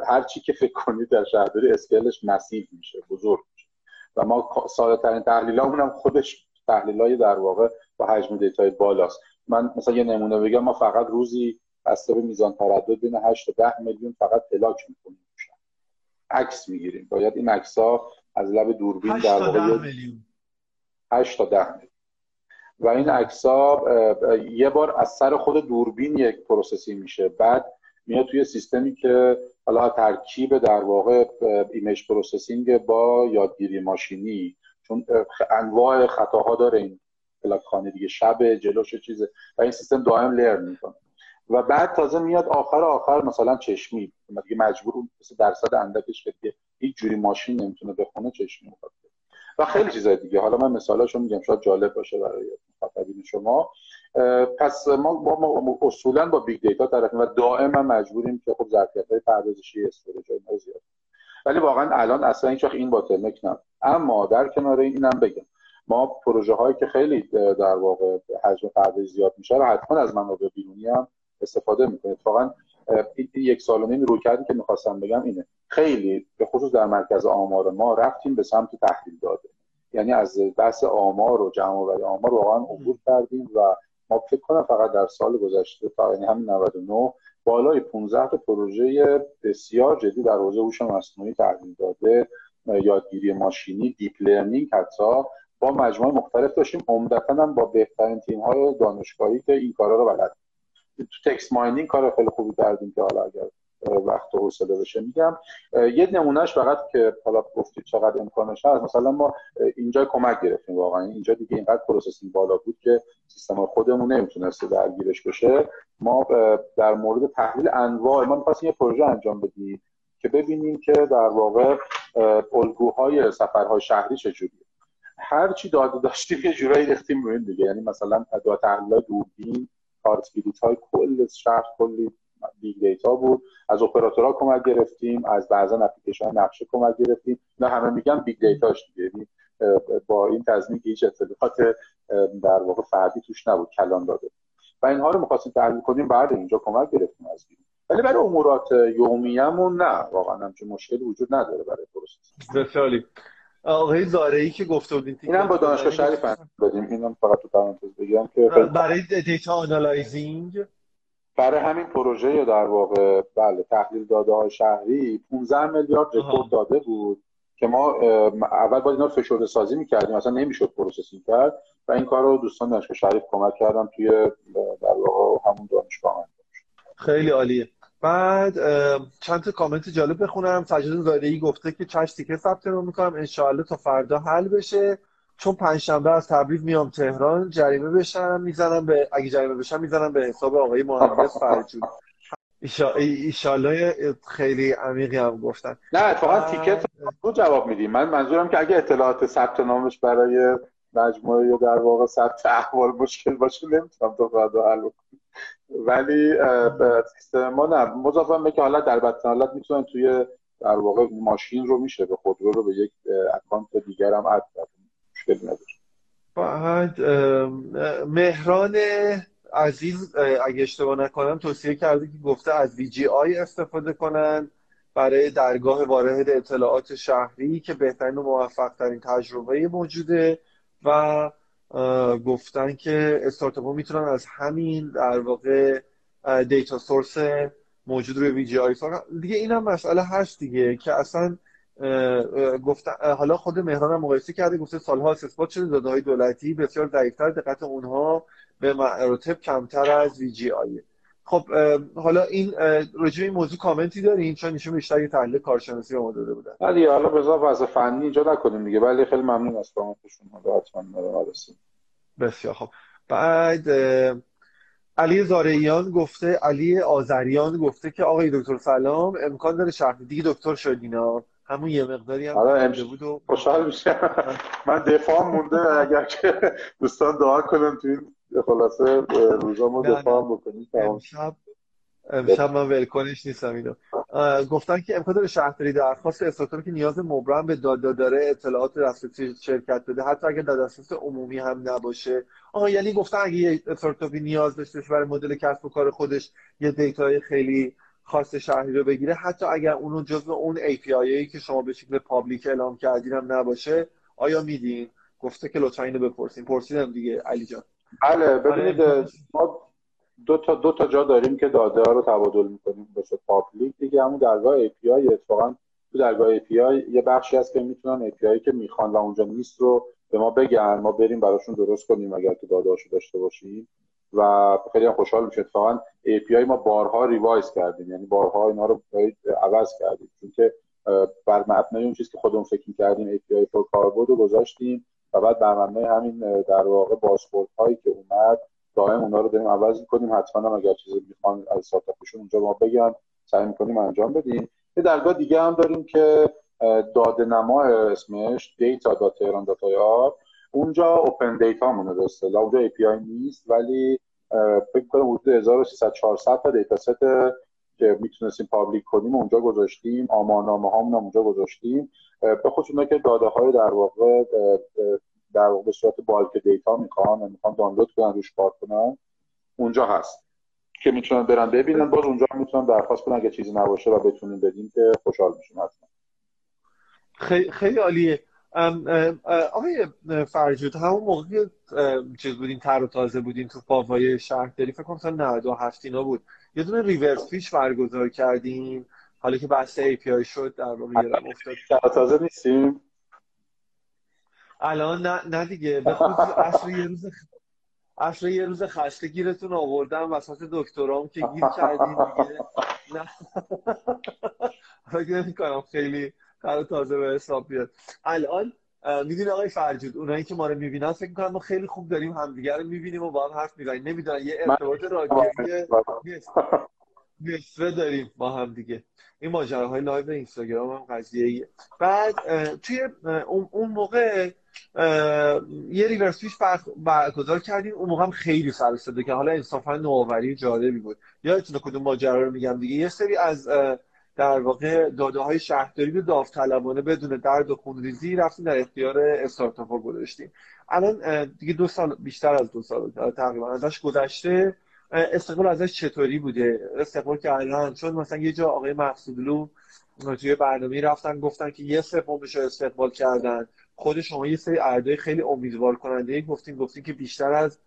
هر چی که فکر کنید در شهرداری اسکیلش مسیح میشه، بزرگ میشه و ما ساده ترین تحلیلامون هم خودش تحلیلای در واقع با حجم دیتای بالاست. من مثلا یه نمونه بگم، ما فقط روزی از طریق میزان تردد بین هشت تا ده میلیون فقط پلاک میکنیم، عکس میگیریم. باید این عکس‌ها از لب دوربین در واقع هشت تا ده میلیون و این عکس‌ها یه بار از سر خود دوربین یک پروسسی میشه، بعد میاد توی سیستمی که حالا ترکیب در واقع ایمیج پروسسینگ با یادگیری ماشینی، چون انواع خطاها داره این پلاک‌خانه دیگه، شب جلوش چیزه و این سیستم دائم لرن میکنه و بعد تازه میاد آخر آخر مثلا چشمی دیگه مجبور مثلا درصد اندکش که هیچ جوری ماشین نمیتونه بخونه چشمی میخواد و خیلی چیزای دیگه. حالا من مثالاشو میگم شاید جالب باشه برای مخاطبین شما. پس ما, ما اصولا با بیگ دیتا طرفیم و دائما مجبوریم که خب ظرفیت‌های پردازشی استوریج اینا زیاد، ولی واقعا الان اصلا هیچ وقت این باتلنک نم. اما در کنار اینم بگم ما پروژه هایی که خیلی در واقع حجم پردازش زیاد میشه رو حتما از منابع بیرونی هم استفاده میکنه. اتفاقا یک سال و نیم روکردی که میخواستم بگم اینه، خیلی به خصوص در مرکز آمار ما رفتیم به سمت تحلیل داده، یعنی از بحث آمار و جمع آوری آمار واقعا عبور کردیم و ما فکر کنم فقط در سال گذشته تا یعنی همین نود و نه بالای پانزده تا پروژه بسیار جدی در حوزه هوش مصنوعی، تحلیل داده، یادگیری ماشینی، دیپ لرنینگ حتی با مجموعه مختلف داشتیم، عمدتاً هم با بهترین تیم‌های دانشگاهی که این کارا رو بلدن. تو تکست ماینینگ کار خیلی خوبی کردیم که حالا اگر وقت و حوصله بشه میگم. یه نمونهش فقط که حالا گفتید چقدر امکانش هست، مثلا ما اینجا کمک گرفتیم، واقعا اینجا دیگه اینقدر پروسسینگ بالا بود که سیستم خودمون نمیتونسته درگیرش بشه. ما در مورد تحلیل انواع، ما می‌خواستیم یه پروژه انجام بدیم که ببینیم که در واقع الگوهای سفرهای شهری چجوریه. هر چی داده داشتیم یه جورایی ریختیم روی دیگه، یعنی مثلا داده تحلیل دوربین، کارت بلیط‌های کل شهر، کلی بیگ دیتا بود. از اپراتورها کمک گرفتیم، از بعضا اپلیکیشن نقشه کمک گرفتیم. نه همه میگن بیگ دیتاش دیگه، یعنی با این تضمین که هیچ اطلاعات در واقع فردی توش نبود، کلان داده و اینها رو می‌خواستیم تحلیل کنیم. بعد اینجا کمک گرفتیم از بیرون، ولی برای امورات یومیه‌مون نه، واقعا همچین مشکلی وجود نداره برای پروسس. بسیاری آقای زارعی که گفته بودین اینم با دانشگاه شریف هم دادیم. اینم فقط تو پرانتز بگم که برای دیتا آنالایزینگ برای همین پروژه یا در واقع بله تحلیل داده های شهری پانزده میلیارد رکورد داده بود که ما اول باید اینا رو فشرده سازی می‌کردیم، اصلا نمیشد پروسسینگ کرد و این کار رو دوستان دانشگاه شریف کمک کردن توی در واقع همون دانشگاه هم. خیلی عالیه. بعد چند تا کامنت جالب بخونم. سجاد زارعی گفته که چش تیکه ثبت نام می‌کنم، انشاءالله تا فردا حل بشه، چون پنجشنبه از تبریز میام تهران، جریمه بشم میزنم به اگه جریمه بشم میزنم به حساب آقای محمد فرجود. انشاءالله خیلی عمیقی هم گفتن. نه اتفاقا تیکت رو جواب میدیم. من منظورم که اگه اطلاعات ثبت نامش برای مجموعه یا در واقع ثبت احوال مشکل باشه نمیتونم تا فردا حل بکنم، ولی سیستم ما نه مضافم که حالا در بدترین حالت میتونن توی در واقع ماشین رو میشه به خودرو رو به یک اکانت دیگر هم اد کرد، مشکل نداره. بعد مهران عزیز اگه اشتباه نکنم توصیه کرده که گفته از وی جی آی استفاده کنن برای درگاه وارد اطلاعات شهری که بهترین و موفق‌ترین تجربه موجوده و گفتن که استارتاپ‌ها میتونن از همین در واقع دیتا سورس موجود روی وی جی آی سارن. دیگه این هم مسئله هست دیگه که اصلا گفتن، حالا خود مهران هم مقایسه کرده، گفته سالها اثبات شده داده‌های دولتی بسیار ضعیف‌تر، دقت اونها به مراتب کمتر از وی جی آی. خب حالا این راجع به این موضوع کامنتی دارین؟ چون ایشون بیشتر یه تحلیل کارشناسی به ما داده بودن. ولی حالا بذار واسه فنی اینجا نکنیم دیگه، ولی خیلی ممنون از کامنتشون. حالا حتما برسیم. بسیار خب. بعد علی زارعیان گفته، علی آذریان گفته که آقای دکتر سلام، امکان داره شهرداری دیگه دکتر شدینا همون یه مقداری هم امشب بود و خوشحال میشم. من دفاع مونده، اگر که دوستان دعا کنم تو این خلاصه روزامو دفاع بکنید. امشب امشب من ولکنش نیستم. اینو گفتن که امکان داره شهرداری درخواست استارتاپی که نیاز مبرم به داده داره اطلاعات دسترسی شرکت بده، حتی اگر در دسترس عمومی هم نباشه. آها، یعنی گفتن اگه استارتاپی نیاز داشته برای مدل کسب و کار خودش یه دیتاهای خیلی خاص شهری رو بگیره، حتی اگر اونو جزء اون ای پی آیی که شما به شکل پابلیک اعلام کردین هم نباشه، آیا میدین؟ گفته که لطفاً اینو بپرسین. پرسیدم دیگه علی جان. بله ببینید، ما دو تا دو تا جا داریم که داده ها رو تبادل می‌کنیم به صورت پابلیک دیگه. همون درگاه ای پی آی، اتفاقاً تو درگاه ای پی آی یه بخشی هست که میتونن ای پی آیی که میخوان و اونجا نیست رو به ما بگن، ما بریم براشون درست کنیم اگر تو داده‌هاشو داشته باشیم. و خیلی خوشحال میشه. اتفاقاً ای پی آی ما بارها ریوایز کردیم، یعنی بارها اینا رو عوض کردیم، چون که بر مبنای اون چیزی که خودمون فکر می‌کردیم ای پی آی فور کاربرد رو گذاشتیم و بعد بر مبنای همین در واقع بازخوردهایی که اومد دائم اونا رو داریم عوض می‌کنیم. حتماً هم اگر چیزی می‌خوان از استارتاپشون اونجا ما بگن، سعی می‌کنیم انجام بدیم. یه درگاه دیگه هم داریم که داده نما اسمش دیتا دات تهران دات آی آر، اونجا اوپن دیتا مونه، به اصطلاح اونجا ای پی آی نیست، ولی فکر کنم حدود هزار و سیصد چهارصد تا دیتا ست که میتونستیم پابلیک کنیم اونجا گذاشتیم، آمارنامه هامون اونجا گذاشتیم، به خصوص اونایی که داده های در واقع در واقع به صورت بالک دیتا میخوان و میخوان دانلود کنن روش کار کنن، اونجا هست که میتونن برن ببینن. باز اونجا میتونن درخواست کنن اگه چیزی نباشه و بتونیم بدیم، که خوشحال میشیم حتما. خیلی خیلی عالیه. آقای فرجود، همون موقعی چیز بودیم، تر و تازه بودیم تو فاوای شهرداری، فکر کنم سال نود و هفت اینا بود، یه دونه ریورس فیش برگزار کردیم، حالا که بحث ای پی آی شد در واقع یادم افتاد. تر و تازه نیستیم الان؟ نه نه دیگه، به خصوص عصر یه روز عصر یه روز خسته گیرتون آوردم وسط دکترام که گیر کردیم دیگه. نه فکر نمی‌کنم خیلی قرار تازه به حساب بیاد. الان میدونی آقای فرجود، اونایی که ما رو میبینن فکر می‌کنن ما خیلی خوب داریم همدیگه رو میبینیم و با هم حرف میزنیم، نمیدونن یه ارتباط رادیویی نصفه داریم با هم دیگه. این ماجراهای لایو اینستاگرام هم قضیه‌ایه. بعد توی اون موقع یه ریورس فیش برگزار کردیم، اون موقع هم خیلی سر و صدا که حالا انصافا نوآوری جالبی بود. یادتونه کدوم ماجرا رو میگم دیگه؟ یه سری از در واقع داده های شهرداری رو داوطلبانه بدون درد و خونریزی رفتیم در اختیار استارتاپ‌ها گذاشتیم. الان دیگه دو سال، بیشتر از دو سال تقریبا ازش گذشته، استقبال ازش چطوری بوده؟ استقبال کردن، چون مثلا یه جا آقای مقصودلو توی برنامه رفتن گفتن که یه سومش رو استقبال کردن. خود شما یه سری اعداد خیلی امیدوار کننده گفتین، گفتین که بیشتر از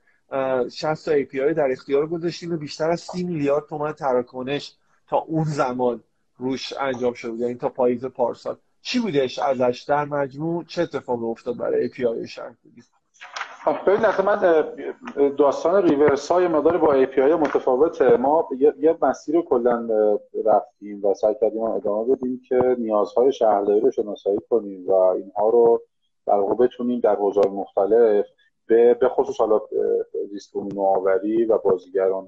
شصت تا ای پی آی در اختیار گذاشتین و بیشتر از سی میلیارد تومان تراکنش تا اون زمان روش انجام شده، یعنی تا پاییز پارسال. چی بودش ازش در مجموع؟ چه اتفاقی افتاد برای ای پی آی شهرداری؟ ببین اصلا من داستان ریورس های مدار با ای پی آی متفاوته. ما یه مسیر رو کلا رفتیم و سعی کردیم ادامه بدیم که نیازهای شهرداری رو شناسایی کنیم و اینها رو در واقع بتونیم در حوزه‌های مختلف، به خصوص حالا ریسک و نوآوری و بازیگران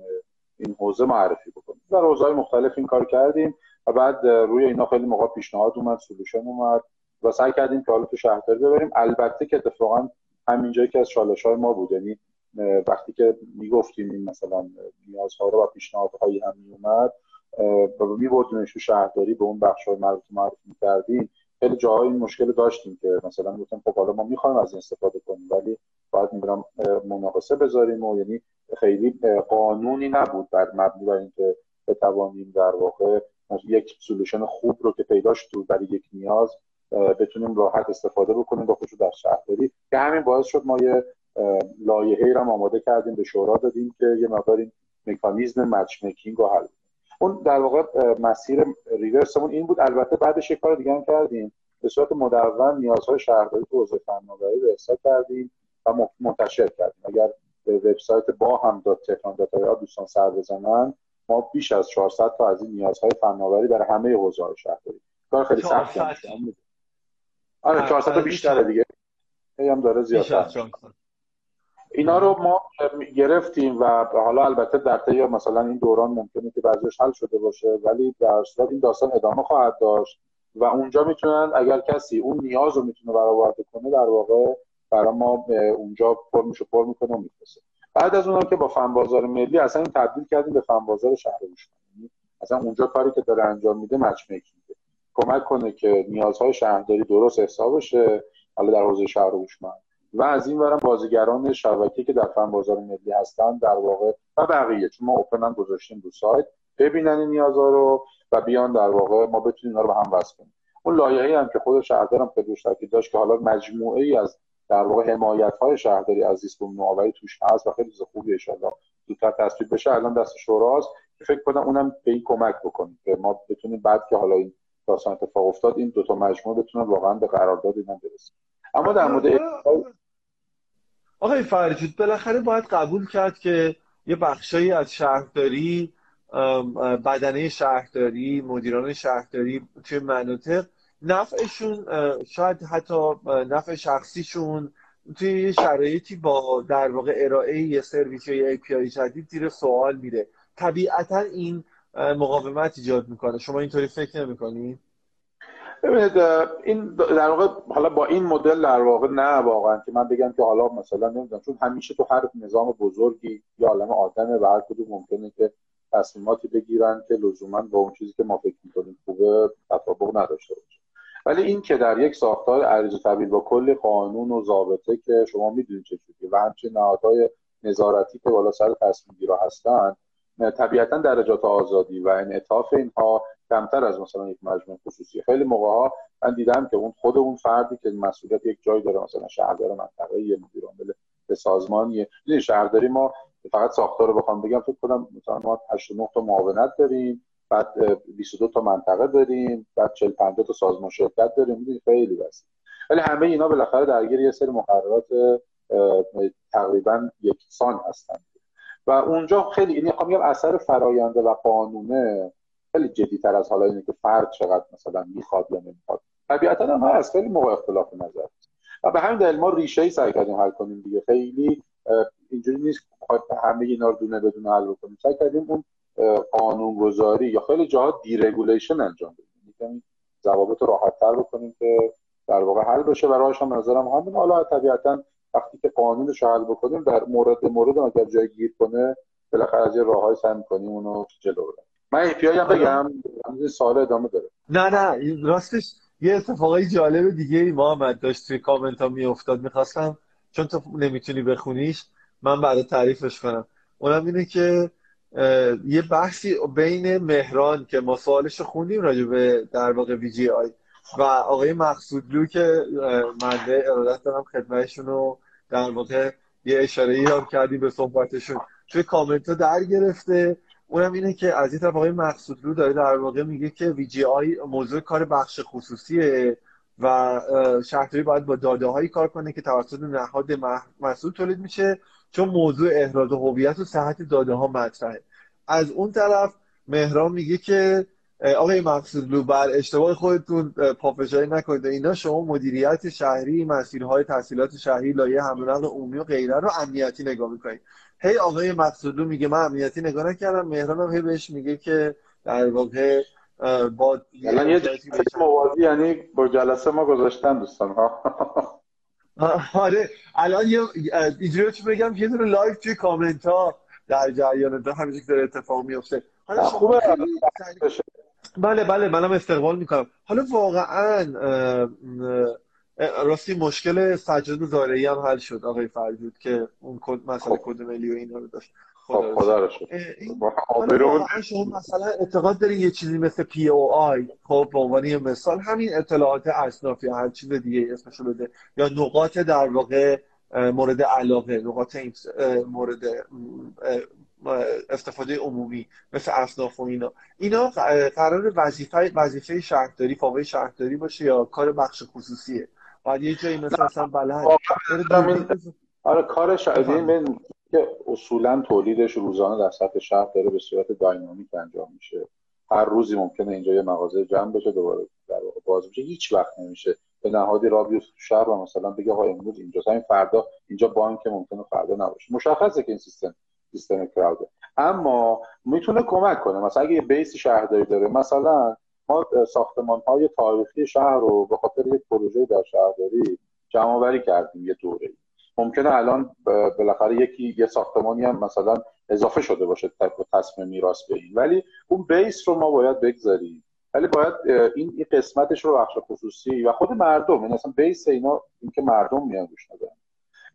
این حوزه معرفی بکنیم. در حوزه‌های مختلف این کار کردیم و بعد روی اینا خیلی موقع پیشنهاد اومد، سولوشن اومد و سعی کردیم که حالا تو شهرداری ببریم. البته که اتفاقا همینجایی که از چالش‌های ما بود، یعنی وقتی که میگفتیم این مثلا نیازها رو و پیشنهادهایی هم میومد و میبردیمش تو شهرداری، به اون بخش‌های مربوط معرفی می‌کردیم، خیلی جاهای این مشکل داشتیم که مثلا گفتم خب حالا ما می‌خوایم از این استفاده کنیم ولی باید می‌گم مناقصه بذاریم و یعنی خیلی قانونی نبود بر مبنی بر اینکه بتوانیم در واقع یک سولوشن خوب رو که پیداش تو برای یک نیاز بتونیم راحت استفاده بکنیم با خودش در شهرداری، که همین باعث شد ما یه لایحه‌ای رو آماده کردیم به شورا دادیم که یه مقدار این مکانیزم مچ میکینگ رو حل. اون در واقع مسیر ریورسمون این بود. البته بعدش یک کار دیگه هم کردیم، به صورت مدون نیازهای شهرداری تو حوزه فناوری ارسال کردیم و منتشر کردیم. اگر به وبسایت با هم دات تهران دات آی آر دوستان سر بزنن، ما بیش از چهارصد تا از این نیازهای فناوری در همه حوزه‌های شهرداری، کار خیلی سختی بود. آره چهارصد تا بیشتره دیگه، هم داره زیادتر. اینا رو ما گرفتیم و حالا البته در طی مثلا این دوران ممکنه که بعضیش حل شده باشه، ولی در صورت این داستان ادامه خواهد داشت و اونجا میتونن، اگر کسی اون نیاز رو میتونه برآورده کنه، در واقع برای ما اونجا فرمشو پر میکنه و میفرسه. بعد از اونم که با فن بازار ملی اصلا این تبدیل کردیم به فن بازار شهرپوش، یعنی اصلا اونجا کاری که داره انجام میده مچ میکینگ، کمک کنه که نیازهای شهرداری درست حساب بشه حالا در حوزه شهرپوش و از این ورم بازیگران شبکه‌ای که در فن بازار ملی هستن در واقع و بقیه، چون ما اوپن هم گذاشتیم رو سایت، ببینن این نیازها رو و بیان در واقع ما بتونیم اینا رو به هم وصل کنیم. اون لایحه‌ای هم که خود شهردارم خودش تاکید داشت که حالا مجموعه‌ای از در واقع حمایت‌های شهرداری از زیست‌بوم نوآوری توش هست و خیلی چیز خوبی ان شاءالله زودتر تصویب بشه. الان دست شوراست که فکر کنم اونم به این کمک بکنه که ما بتونیم بعد که حالا این داستان اتفاق افتاد این دو تا مجموعه بتونن واقعا به قرارداد اینا برسن. اما در مورد آقای فرجود، بالاخره باید قبول کرد که یه بخشایی از شهرداری، بدنه شهرداری، مدیران شهرداری توی مناطق نفعشون شاید حتی نفع شخصیشون توی یه شرایطی با در واقع ارائه یه سرویس یا یه ای پی آی جدید زیر سوال میره. طبیعتا این مقاومت ایجاد میکنه. شما اینطوری فکر نمیکنید؟ ببینید این در واقع حالا با این مدل در واقع نه واقعا که من بگم که حالا مثلا نمیدونم، چون همیشه تو هر نظام بزرگی یه عالمه آدمه و هر کدوم ممکنه که تصمیماتی بگیرن که لزوما با اون چیزی که ما فکر می‌کنیم خوبه تطابق نداشته باشه. ولی این که در یک ساختار عریض و طویل با کلی قانون و ضابطه که شما میدونید چجوریه و همچنین نهادهای نظارتی که بالا سر تصمیم‌گیرا هستن، طبیعتا درجات آزادی و انعطاف اینها کمتر از مثلا یک مجموعه خصوصی. خیلی موقع‌ها من دیدم که اون خود اون فردی که مسئولیت یک جای داره، مثلا شهردار منطقه یا مدیر عامل به سازمانیه. یعنی شهرداری ما فقط ساختار رو بخوام بگم، فکر کنم مثلا ما هشتاد و نه تا معاونت داریم، بعد بیست و دو تا منطقه داریم، بعد چهل و پنج تا سازمان شرکت داریم. می‌دونید خیلی وسیع. ولی همه اینا بالاخره درگیر یه سری مقررات تقریبا یکسان هستن و اونجا خیلی یعنی میگم اثر فراینده و قانونه خیلی جدی‌تر از حالا اینه که فرد چقدر مثلا میخواد یا نمیخواد. طبیعتاً هم هست خیلی موقع اختلاف نظر و به همین دلیل ما ریشه‌ای سعی کردیم حل کنیم دیگه. خیلی اینجوری نیست که همه اینا رو دونه بدون حل بکنیم. سعی کردیم اون قانون‌گذاری یا خیلی جاها دیرگولیشن انجام بدیم، یعنی ضوابط رو راحت‌تر بکنیم که در واقع حل بشه. براش هم نظرم همین. حالا طبیعتاً وقتی که قانونش رو حل بکنیم در مورد مورد اگر جای گیر کنه بالاخره از راه‌های سعی می‌کنیم اونو جلو ببریم. من ای پی آی هم بگم سوال ادامه داره. نه نه راستش یه اتفاقای جالب دیگه ای محمد داشت توی کامنت ها میافتاد، میخواستم چون تو نمیتونی بخونیش من بعدا تعریفش کنم. اونم اینه که یه بحثی بین مهران که ما سوالش رو خوندیم راجع به در واقع وی جی آی و آقای مقصودلو که منده ارادت دارم خدمتشون رو در واقع یه اشاره ای هم کردیم به صحبتشون توی کامنت ها در گرفته. اونم اینه که از این طرف آقای مقصودلو داره در واقع میگه که وی جی آی موضوع کار بخش خصوصیه و شهرداری باید با داده‌هایی کار کنه که توسط نهاد مسئول تولید میشه، چون موضوع احراز هویت و صحت داده‌ها مطرحه. از اون طرف مهران میگه که آقای مقصودلو بر اشتباه خودتون پافشاری نکنید، اینا شما مدیریت شهری، مسیرهای تحصیلات شهری، لایه حمل و نقل عمومی و غیره رو امنیتی نگاه میکنید. هی آقای مقصودلو میگه من امنیتی نگاه نکردم، مهران هم هی بهش میگه که در واقع با الان یه جلسه موازی، یعنی با جلسه ما گذاشتن دوستان ها. آره الان یه اینجوری بگم یه دور لایو توی کامنت ها در جریان ده همینجوری داره اتفاق میفته. حالا خوبه. بله بله منم استقبال میکنم. حالا واقعا راستی مشکل سجاد زارعی هم حل شد آقای فرجود که اون کد مسئله کد ملی و اینا رو داشت. خدا, خدا رو شد. واقعا شما مثلا اعتقاد دارین یه چیزی مثل پی او آی، خب به عنوان یه مثال همین اطلاعات اصنافی هر چیز دیگه اسمش رو بده یا نقاط در واقع مورد علاقه، نقاط مورد استفاده عمومی مثل اصناف و اینا، اینا قرار وظیفه وظیفه شهرداری، فاوای شهرداری باشه یا کار بخش خصوصیه؟ باید یه جایی مثلا مثلا بلند آره کار شهرداری من که اصولا تولیدش روزانه در سطح شهر داره به صورت داینامیک انجام میشه، هر روزی ممکنه اینجا یه مغازه جمع بشه دوباره در واقع باز بشه، هیچ وقت نمیشه به نهادی را بیوست شهر و مثلا بگه آقا امروز اینجا همین فردا اینجا بانک ممکنه فردا نباشه، مشخصه که این سیستم سیستم کراوده، اما میتونه کمک کنه. مثلا اگه یه بیس شهرداری داره، مثلا ما ساختمان‌های تاریخی شهر رو به خاطر یک پروژه در شهرداری جمع‌آوری کردیم یه دوره‌ای، ممکنه الان بالاخره یکی یه ساختمانی هم مثلا اضافه شده باشه تا تصمیم میراث به این، ولی اون بیس رو ما باید بگذاریم، ولی باید این این قسمتش رو بخش خصوصی و خود مردم، این اصلا بیس اینا اینکه مردم میان گوش ندن،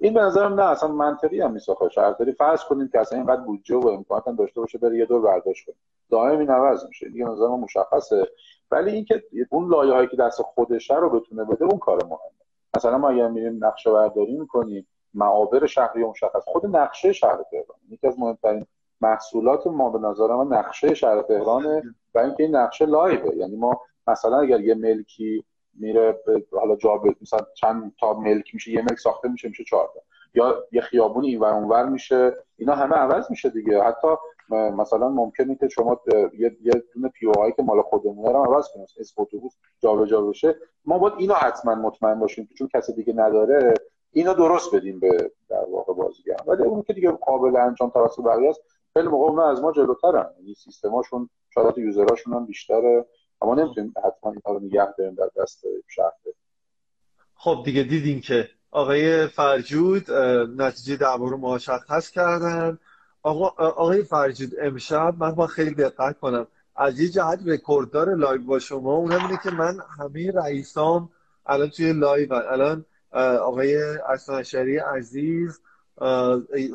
این به نظرم نه اصلا منطقی هم نیست. آخه شهرداری فرض کنیم که اصلا اینقدر بودجه و امکانات هم داشته باشه بره یه دور برداشت کنه، دائم این عوض میشه دیگه، نظر من مشخصه، ولی اینکه اون لایه‌هایی که دست خودشه رو بتونه بده اون کار مهمه. مثلا ما اگه میریم نقشه برداری می‌کنیم، معابر شهری مشخص، خود نقشه شهر تهران یکی از مهمترین محصولات ما به نظر من نقشه شهر تهرانه و اینکه این نقشه لایبه، یعنی ما مثلا اگر یه ملکی میره حالا جا به مثلا چند تا ملک میشه، یه ملک ساخته میشه میشه چهار تا، یا یه خیابون اینور اونور میشه، اینا همه عوض میشه دیگه. حتی مثلا ممکنه که شما یه یه دونه پی او آی که مال خودمونه رو عوض کنید، اسم اتوبوس جابجا بشه، ما باید اینو حتما مطمئن باشیم چون کسی دیگه نداره، اینا درست بدیم به در واقع بازیگر، ولی اون که دیگه قابل انجام توسط بقیه است خیلی موقع اونا از ما جلوترن، یعنی سیستماشون شاید یوزراشون هم بیشتره، اما نمیتونیم حتما اینها رو نگه داریم در دست شهر. خب دیگه دیدین که آقای فرجود نتیجه دعوا رو مشخص کردن. آقا آقای فرجود امشب من با خیلی دقت کنم، از یه جهت رکورددار لایو با شما، اونم اینه که من همه رئیسام الان توی لایو، الان آقای اسنشری عزیز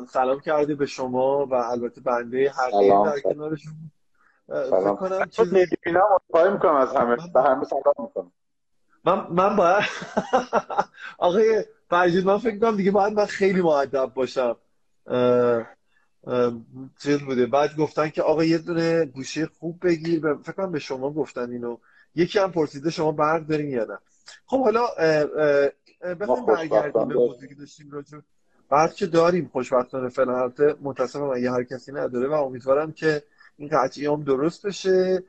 سلام کرده به شما و البته بنده هر دیم در کنارشون فکر کنم چیز میبینم و پایی میکنم از همه من... به همه سلام میکنم من, من باید آقای فرجود من فکر کنم دیگه باید من خیلی مؤدب باشم. چیز بوده بعد گفتن که آقا یه دونه گوشه خوب بگیر ب... فکر کنم به شما گفتن اینو، یکی هم پرسیده شما برق دارین یا نه. خب حالا بخواییم برگردیم به موضوعی که داشتیم راجع برق که داریم خوشبختانه فعلا، البته متاسفم اگه هر کسی نداره و امیدوارم که این قضیه‌ام درست بشه.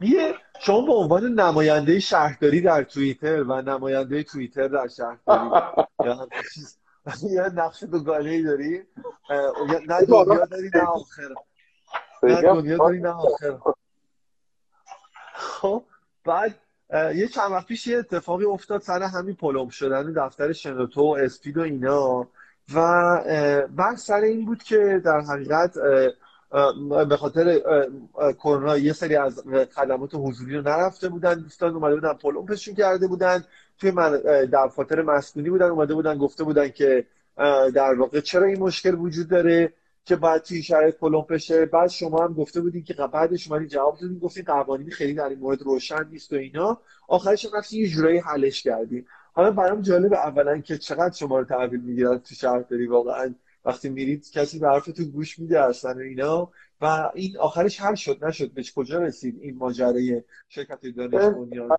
یه شما به عنوان نماینده شهرداری در توییتر و نماینده توییتر در شهرداری یا هر چیز یا نقش دوگانه‌ای داری؟ نه دنیا داری نه آخره. نه دنیا داری نه آخره. خب بعد یه چند وقت پیش یه اتفاقی افتاد سر همین پلم شدن دفتر شنوتو و اسپید و اینا، و بعد سر این بود که در حقیقت به خاطر کرونا یه سری از خدمات حضوری رو نرفته بودن، دوستان اومده بودن پلم پشون کرده بودن توی من در خاطر مسئولی بودن، اومده بودن گفته بودن که در واقع چرا این مشکل وجود داره که بعد توی شرایط پلم بشه. بعد شما هم گفته بودین که بعدش اومدین جواب دادین گفتین قوانین خیلی در این مورد روشن نیست و اینا، آخرش هم یه جورایی حلش کردین. حالا برام جالبه اولا که چقدر شما رو تحویل میگیرن تو شهرداری، واقعا وقتی میرید کسی به حرفتون گوش میده اصلا اینا، و این آخرش حل شد نشد به کجا رسید این ماجرای شرکت دانش بنیان؟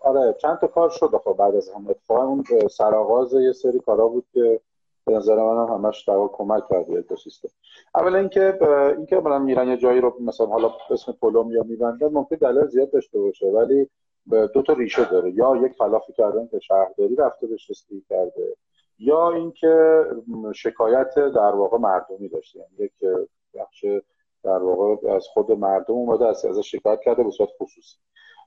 آره چند تا کار شد خب بعد از هم اتفاقا اون سرآغاز یه سری کارا بود که به نظر من هم همش در واقع کمک کرد اکوسیستم. اولا اینکه اینکه مثلا میرن یه جایی رو مثلا حالا اسم پلم یا میبندن ممکن دلایل زیاد داشته باشه، ولی دو تا ریشه داره، یا یک فلافی کردن که شهرداری رفته بهش رسیدگی کرده، یا اینکه شکایت در واقع مردمی داشته، یعنی یک بخش در واقع از خود مردم اومده از از شکایت کرده به صورت خصوصی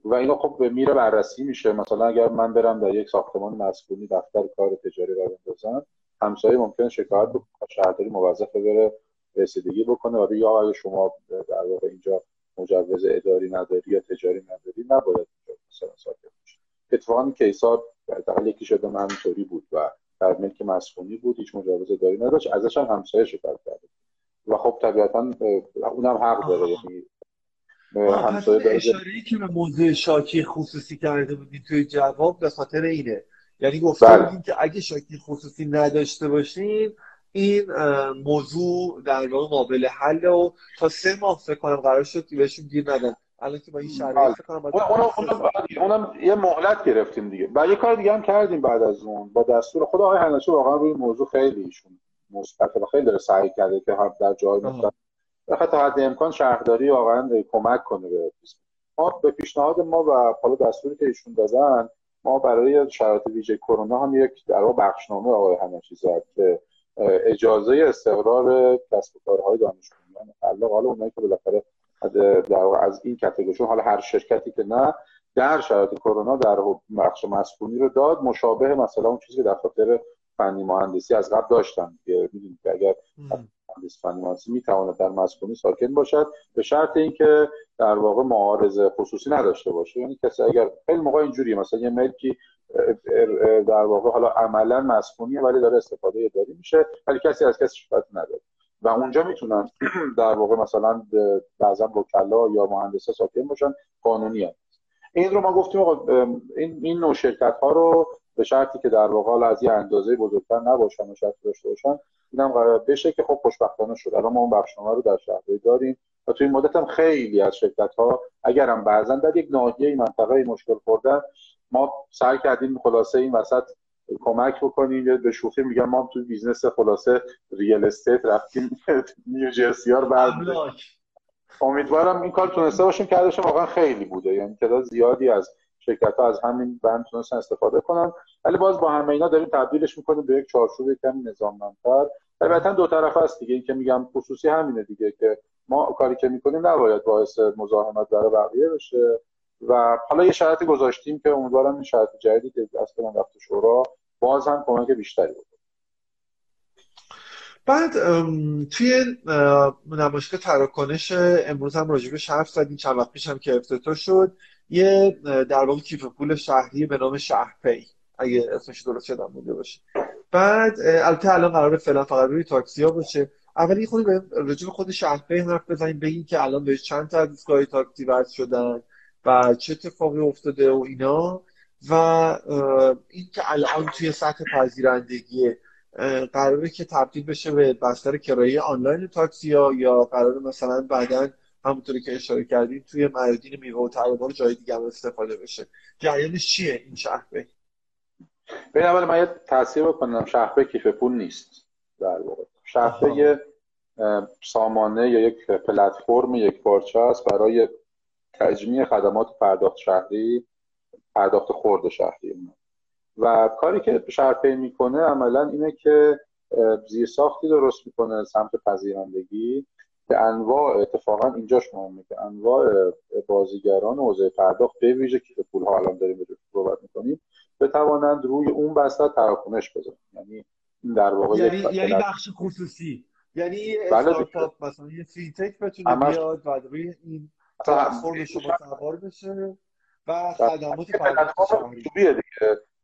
و اینا خب میره بررسی میشه. مثلا اگر من برم در یک ساختمان مسکونی دفتر کار تجاری را بندازم، همسایه ممکنه شکایت بکنه، شهرداری موظفه بره رسیدگی بکنه، ولی یا اگه شما در واقع اینجا مجوز اداری نداری یا تجاری نداری نباید مثلا ساکت بشه. اتفاقا کیسا در یکی شده من اینطوری بود و در ملک مسکونی بود، هیچ مجوز اداری نداشت، ازش هم همسایه شکایت کرده و خب طبیعتاً اونم حق داره، یعنی همسایه داره. اشاره‌ای که به موضوع شاکی خصوصی کرده بودی توی جواب به خاطر اینه، یعنی گفتیم که اگه شاکی خصوصی نداشته باشیم این موضوع در واقع قابل حل و تا سه ماه فکر کنم قرار شد که بهشون گیر ندن. الان که با این شرایط فکر کنم اونم یه مهلت گرفتیم دیگه. بعد یه کار دیگه هم کردیم بعد از اون با دستور خود آقای هندسه، واقعا روی موضوع خیلی ایشون مثبته و خیلی داره سعی کرده که هر در جای مثبت بخاطر تا حد امکان شهرداری واقعا کمک کنه به پیش. ما به پیشنهاد ما و حالا دستوری که ایشون دادن، ما برای شرایط ویژه کرونا هم یک در واقع بخشنامه آقای هندسه زد که اجازه استقرار کسب و کارهای دانشجویان علاوه حالا اونایی که بالاخره از این کاتگوری حالا هر شرکتی که نه در شرایط کرونا در بخش مسکونی رو داد، مشابه مثلا اون چیزی که دفاتر فنی مهندسی از قبل داشتن که می‌دونید که اگر مهندس فنی مهندسی می‌تواند در مسکونی ساکن باشد به شرط اینکه در واقع معارض خصوصی نداشته باشه. یعنی کسی اگر خیلی موقع اینجوریه مثلا یه ملکی در واقع حالا عملا مسکونیه ولی داره استفاده اداری میشه ولی کسی از کسی شکایت نداره و اونجا میتونن در واقع مثلا بعضا وکلا یا مهندسا ساکن باشن، قانونیه. این رو ما گفتیم این این نوع شرکت ها رو به شرطی که در واقع از یه اندازه بزرگتر نباشن و شرط داشته باشن اینم قرار بشه که خب خوشبختانه شد. الان ما اون بخشنامه رو در شهرداری داریم و تو این مدت هم خیلی از شرکت ها اگرم بعضا در یک ناحیه منطقه مشکل خوردن، ما سعی کردیم خلاصه این وسط کمک بکنیم. یا به شوخی میگم ما تو بیزنس خلاصه ریال استیت رفتیم نیوجرسی ها رو بردیم. امیدوارم این کار تونسته باشیم که عددش واقعا خیلی بوده، یعنی تعداد زیادی از شرکت ها از همین بند تونستن استفاده کنن. ولی باز با همه اینا داریم تبدیلش میکنیم به یک چارچوب کمی نظاممندتر. البته دو طرف است دیگه، این که میگم خصوصی همینه دیگه که ما کاری که میکنیم نباید باعث مزاحمت برای بقیه بشه و حالا یه شرط گذاشتیم که امیدوارم این شرط جدیدی که اصلا رفت شورا باز هم کمک بیشتری بکنه. بعد توی نمایشگاه تراکنش امروز هم راجبش حرف زدیم، چند وقت پیش هم که افتتاح شد یه در واقع کیف پول شهری به نام شهرپی اگه اسمش درست شدم بوده باشه. بعد البته الان قراره فعلا فقط روی تاکسی ها باشه. اولی خود راجب خود شهرپی حرف بزنیم، بگیم که الان به چند تا دستگاه تاکسی وصل شدن و چه اتفاقی افتاده و اینا و این که الان توی سطح پذیرندگی قراره که تبدیل بشه به بستر کرایه آنلاین تاکسی‌ها یا قراره مثلا بعداً همونطوری که اشاره کردین توی میادین میوه و تقریبا جای دیگه هم استفاده بشه. جریانش چیه این شهرپی؟ ببین اول من یه تصحیح بکنم، شهرپی کیف پول نیست در واقع. شهرپی سامانه یا یک پلتفرم یک پارچه است برای تجمیع خدمات پرداخت شهری، پرداخت خرد شهری. و کاری که شهرپی میکنه عملا اینه که زیر ساختی درست میکنه سمت پذیرندگی که انواع اتفاقا اینجاش مهمه که انواع بازیگران حوزه پرداخت به ویژه کیف پول‌ها الان داریم به صحبت میکنیم بتوانند روی اون بستر تراکنش بذارن. یعنی در واقع یعنی یعنی بخش خصوصی، یعنی استارتاپ مثلا یه فینتک بتونه بیاد و روی این پلتفرم شما سوار بشه و خدمات پرداخت دیگه.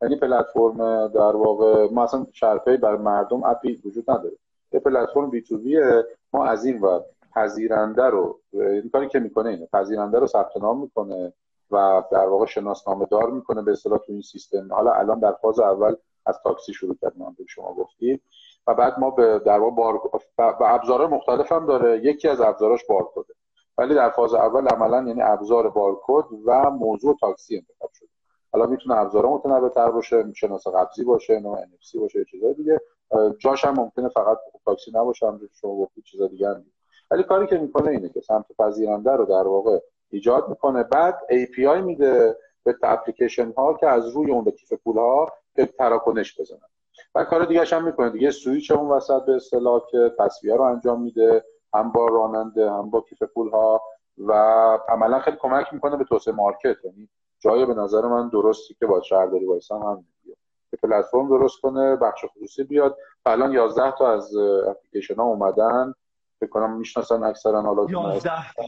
یعنی پلتفرم در واقع ما اصلا شهرپی برای مردم اپی وجود نداره، یه پلتفرم بی تو بیه. ما از این و پذیرنده رو این کاری که میکنه اینه پذیرنده رو ثبت نام میکنه و در واقع شناسنامه دار میکنه به اصطلاح تو این سیستم. حالا الان در فاز اول از تاکسی شروع کردیم که شما گفتید و بعد ما به در واقع بارکد و ابزارهای مختلف هم داره. یکی از ابزاراش بارکده ولی در فاز اول عملا یعنی ابزار بارکد و موضوع تاکسی انتخاب شده. حالا میتونه ابزارها متنوع‌تر باشه، شناس قبضی باشه، نوع ان اف سی باشه، چیزای دیگه. جاش هم ممکنه فقط تاکسی نباشه، هم شما گفتید چیزا دیگه هم. ولی کاری که میکنه اینه که سمت پذیرنده رو در واقع ایجاد میکنه، بعد ای پی آی میده به اپلیکیشن ها که از روی اون به کیف پول ها به تراکنش بزنن. و کار دیگه اش هم میکنه دیگه، سوئیچ اون وسط به اصطلاح که تصفیه رو انجام میده هم با راننده هم با کیف پول ها و عملا خیلی کمک میکنه به توسعه مارکت. یعنی جایی به نظر من درستی که با شهرداری وایسان هم میگه که پلتفرم درست کنه، بخش خصوصی بیاد. الان یازده تا از اپلیکیشن ها اومدن، فکر کنم میشناسن اکثرا. حالا یازده تا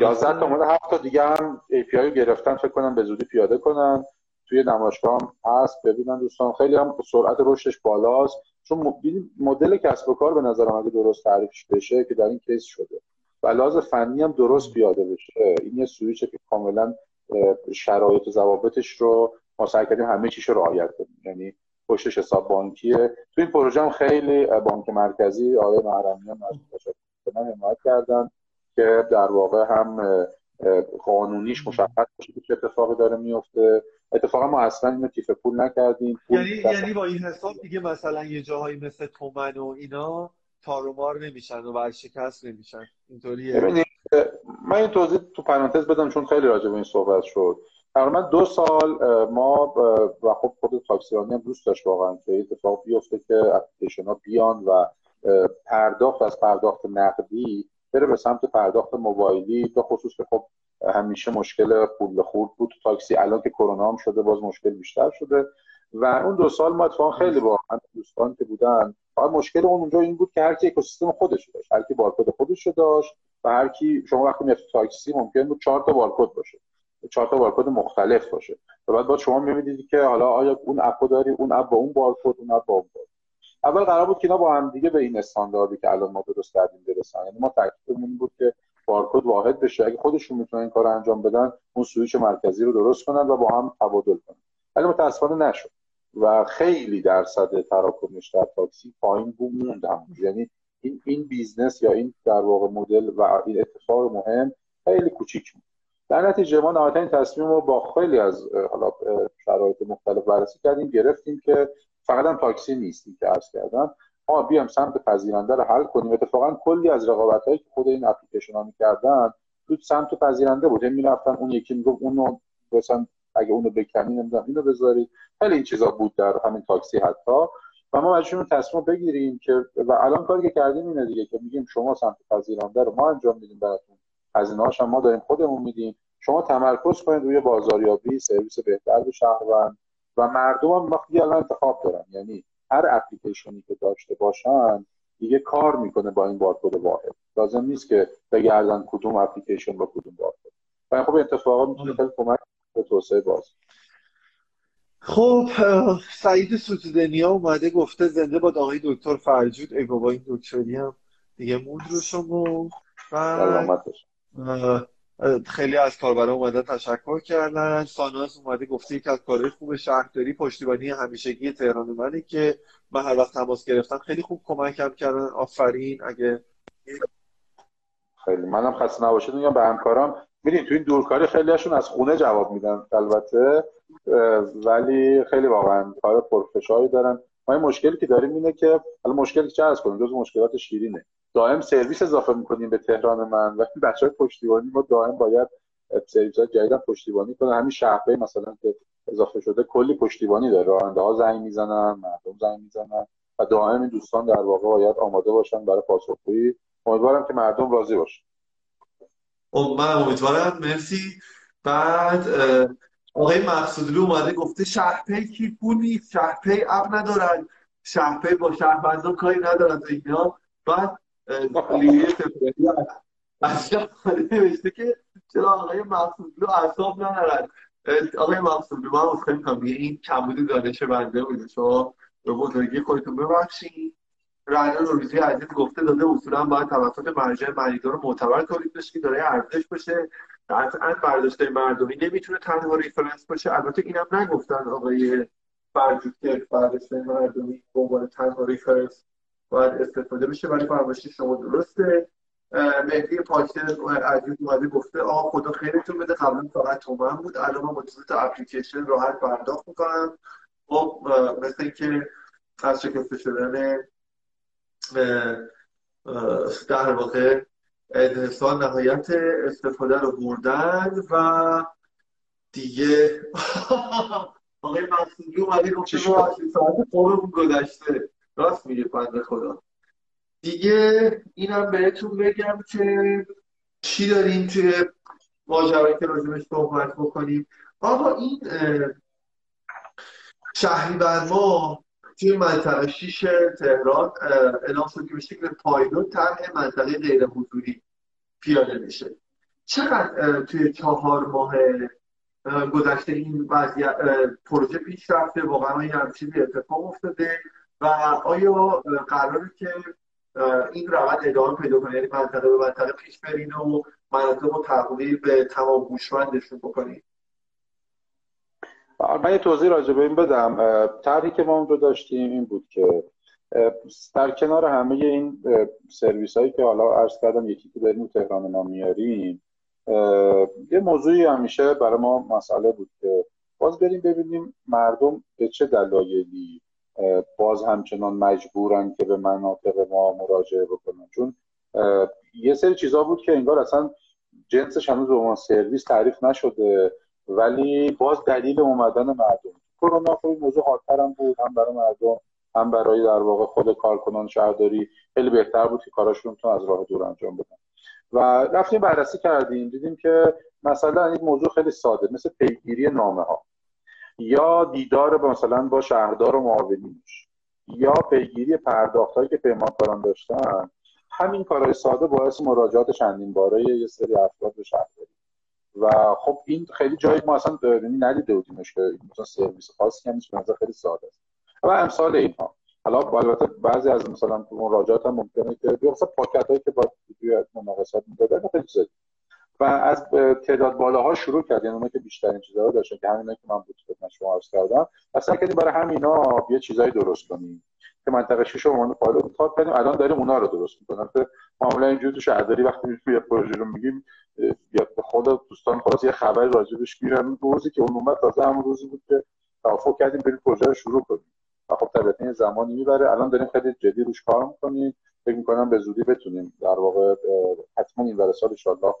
یازده تا اومده، هفت تا دیگه هم ای پی آی رو گرفتن، فکر کنم به زودی پیاده کنن. توی نمایشگاه هم هست، ببینن دوستان. خیلی هم سرعت رشدش بالاست چون مدل کسب و کار به نظر من درست تعریف بشه که در این کیس شده و لحاظ فنی هم درست پیاده بشه. این یه سوئیچه که کاملا شرایط و ضوابطش رو ما سعی کردیم همه چیشو رعایت کنیم، یعنی پشتش حساب بانکیه. تو این پروژه هم خیلی بانک مرکزی، آقای محرمیان مشکل حمایت کردن که در واقع هم قانونیش مشخص باشه که چه اتفاقی داره میفته. اتفاقا ما اصلا اینو کیف پول نکردیم. یعنی یعنی با این حساب دیگه مثلا یه جاهایی مثل تومن و اینا تارومار نمیشن و ورشکست نمیشن. اینطوریه. ببینید من این توضیح تو پرانتز بدم چون خیلی راجع به این صحبت شد. تقریبا دو سال ما و خب خود تاکسیرانی هم دوست داشت واقعا که اتفاق بیفته که اپلیکیشن‌ها بیان و پرداخت از پرداخت نقدی بره به سمت پرداخت موبایلی، به خصوص که خب همیشه مشکل پول خورد بود تو تاکسی. الان که کرونا هم شده باز مشکل بیشتر شده و اون دو سال ما اتفاقا خیلی با هم دوستان که بودن، فقط مشکل اون اونجا این بود که هر کی اکوسیستم خودش داشت، هر کی بارکد خودش داشت و هر کی شما وقتی میاد تو تاکسی ممکن بود چهار تا بارکد باشه، چهار تا بارکد مختلف باشه و بعد بعد شما می‌بینید که حالا آیا اون اپو داری، اون اپ با اون بارکد، اون اپ با اون بارکد. اول قرار بود که اینا با هم دیگه به این استانداردی که الان ما درست کردیم برسن، یعنی ما تکلیفمون بود که بارکد واحد بشه، اگه خودشون میتونن این کارو انجام بدن اون سوئیچ مرکزی رو درست کنن و با هم تبادل کنن، ولی متأسفانه نشد و خیلی درصد تراکنش در تاکسی پایین بود. یعنی این این بیزنس یا این در واقع مدل و این اتفاق مهم خیلی کوچیک بود. در نتیجه ما نهایتاً این تصمیم رو با خیلی از حالا شرایط مختلف بررسی کردیم، گرفتیم که فقط هم تاکسی نیستی که عرض کردم، ما بیام سمت پذیرنده رو حل کنیم. اتفاقاً کلی از رقابت‌هایی که خود این اپلیکیشن‌ها می‌کردن تو سمت پذیرنده بود، می‌رفتن اون یکی میگفت اونو مثلا اگه اونو بکنین نمی‌دونم اینو بذارید، خیلی این چیزا بود در همین تاکسی حتی. و ما مجبور تصمیم بگیریم که و الان کاری که کردیم اینه دیگه که میگیم شما سمت پذیرنده رو ما انجام میدیم براتون، هزینه‌هاش هم ما داریم خودمون میدیم، شما تمرکز کنید روی بازاریابی، سرویس بهتر به شهروند و مردم هم وقتی الان انتخاب دارن، یعنی هر اپلیکیشنی که داشته باشن دیگه کار میکنه با این بارکد واحد، لازم نیست که بگردن کدوم اپلیکیشن با کدوم بارکد. و خب اتفاقا میتونه خیلی کمک به توسعه باشه. خب سعید ستودنیا اومده گفته زنده باد آقای دکتر فرجود. ای بابا این دکتری هم دیگه موند رو شما. و خیلی از کاربرا اومدن تشکر کردن. ساناس اومده گفته یک از کارهای خوب شهرداری پشتیبانی همیشگی تهران منه که من هر وقت تماس گرفتم خیلی خوب کمکم کردن. آفرین. اگه خیلی منم خسته نباشید میگم به همکارام، ببینید تو این دورکاری خیلیشون از خونه جواب میدن البته، ولی خیلی واقعا کار پرفشاری دارن. ما این مشکلی که داریم اینه که الان مشکلی که عرض کنیم جز مشکلات شیرینه، دائم سرویس اضافه میکنیم به تهران من و بچهای پشتیبانی ما دائم باید سرویس‌های جدید پشتیبانی کنن. همین شهرپی مثلا که اضافه شده کلی پشتیبانی داره، راننده‌ها زنگ میزنن، مردم زنگ میزنن و دائم این دوستان در واقع باید آماده باشن برای پاسخگویی. امیدوارم که مردم راضی باشن. من امیدوارم. مرسی. بعد آقای مقصودلو اومده گفته شهرپی کی پول نیست، شهرپی اپ ندارن، شهرپی با شهروندان کاری ندارن اینا. بعد لیلی تفریحی از شهرپی نوشته که چرا آقای مقصودلو اعصاب ندارن. آقای مقصودلو من از خیلی میکنم این کمبود دانش بنده بوده، شما به بزرگی خودتون ببخشید. رایتل روزی عزیز گفته داده اصولا باید توسط مرجع مریدار معتبر تولید بشه که داره ارزش باشه، قطعا برداشت‌های مردمی نمیتونه تنها ریفرنس باشه. البته اینم نگفتن آقای فرجود که برداشت‌های مردمی به عنوان تنها ریفرنس باید استفاده بشه، ولی فرمایشی شما درسته. مهدی پاکتر عزیز اومده گفته آقا خدا خیرتون بده، قبلا فقط تومن بود الان من با توسط اپلیکیشن راحت پرداخت میکنم. خب مثل اینکه از شکسته شدن در واقع انحصار نهایت استفاده رو بردن و دیگه آقای مقصودی اومده گفته ساعت قوممون گذشته. راست میگه بنده خدا. دیگه اینم بهتون بگم که چی داریم توی ماجرایی که راجبش صحبت بکنیم. آقا این شهریور ما توی منطقه شیش تهران اعلام شد که به شکل پایلوت طرح منطقه غیر حضوری پیاده میشه. چقدر توی چهار ماه گذشته این وضعیت پروژه پیش رفته؟ واقعا این همچین اتفاق افتاده و آیا قراره که این روند ادامه پیدا کنه، یعنی منطقه به منطقه پیش برین و مناطق رو تقلیل به تمام گوشمندشون بکنین؟ من یه توضیح راجع به این بدم. طرحی که ما اون رو داشتیم این بود که در کنار همه این سرویس هایی که حالا عرض کردم یکی که داریم تهران ما میاریم، یه موضوعی همیشه برای ما مسئله بود که باز بریم ببینیم مردم به چه دلایلی باز همچنان مجبورن که به مناطق ما مراجعه بکنن، چون یه سری چیزا بود که انگار اصلا جنسش هنوز به ما سرویس تعریف نشده ولی باز دلیل اومدن مردم. کرونا خیلی موضوع خاطر هم بود، هم برای مردم هم برای در واقع خود کارکنان شهرداری خیلی بهتر بود که کاراشون رو از راه دور انجام بدن. و رفتیم بررسی کردیم، دیدیم که مثلا این موضوع خیلی ساده مثل پیگیری نامه ها یا دیدار با مثلا با شهردار و معاونینش یا پیگیری پرداختایی که پیمانکاران داشتن، همین کارهای ساده باعث مراجعات چندین باره یه سری افراد به شهرداری و خب این خیلی جایی ما اصلا ندیده بودیمش که مثلا سرویس خاصی هم نیست، خیلی ساده است. و امثال اینها حالا البته بعضی از مثلا مراجعات هم ممکنه که مثلا پاکتایی که با توی مناقصات میدادن خیلی زیاد و از تعداد بالاها شروع کردیم، اونایی که بیشترین چیزا رو داشتن که همینایی که من بود خدمت شما عرض کردم، اصلا کلی برای همینا یه چیزایی درست کنیم که منطقه شش رو ما فعال انتخاب کردیم، الان داریم اونا رو درست می‌کنیم. که معمولا اینجوری تو شهرداری وقتی یه پروژه رو میگیم یا خود دوستان خلاص یه خبر راجع بهش می‌گیرن، روزی که اون اومد تازه همون روزی بود که توافق کردیم بریم پروژه رو شروع کنیم. خب طبیعتاً زمانی می‌بره، الان داریم خیلی جدی روش کار می‌کنیم، فکر می‌کنم به زودی بتونیم در واقع حتماً این ورسال ان شاءالله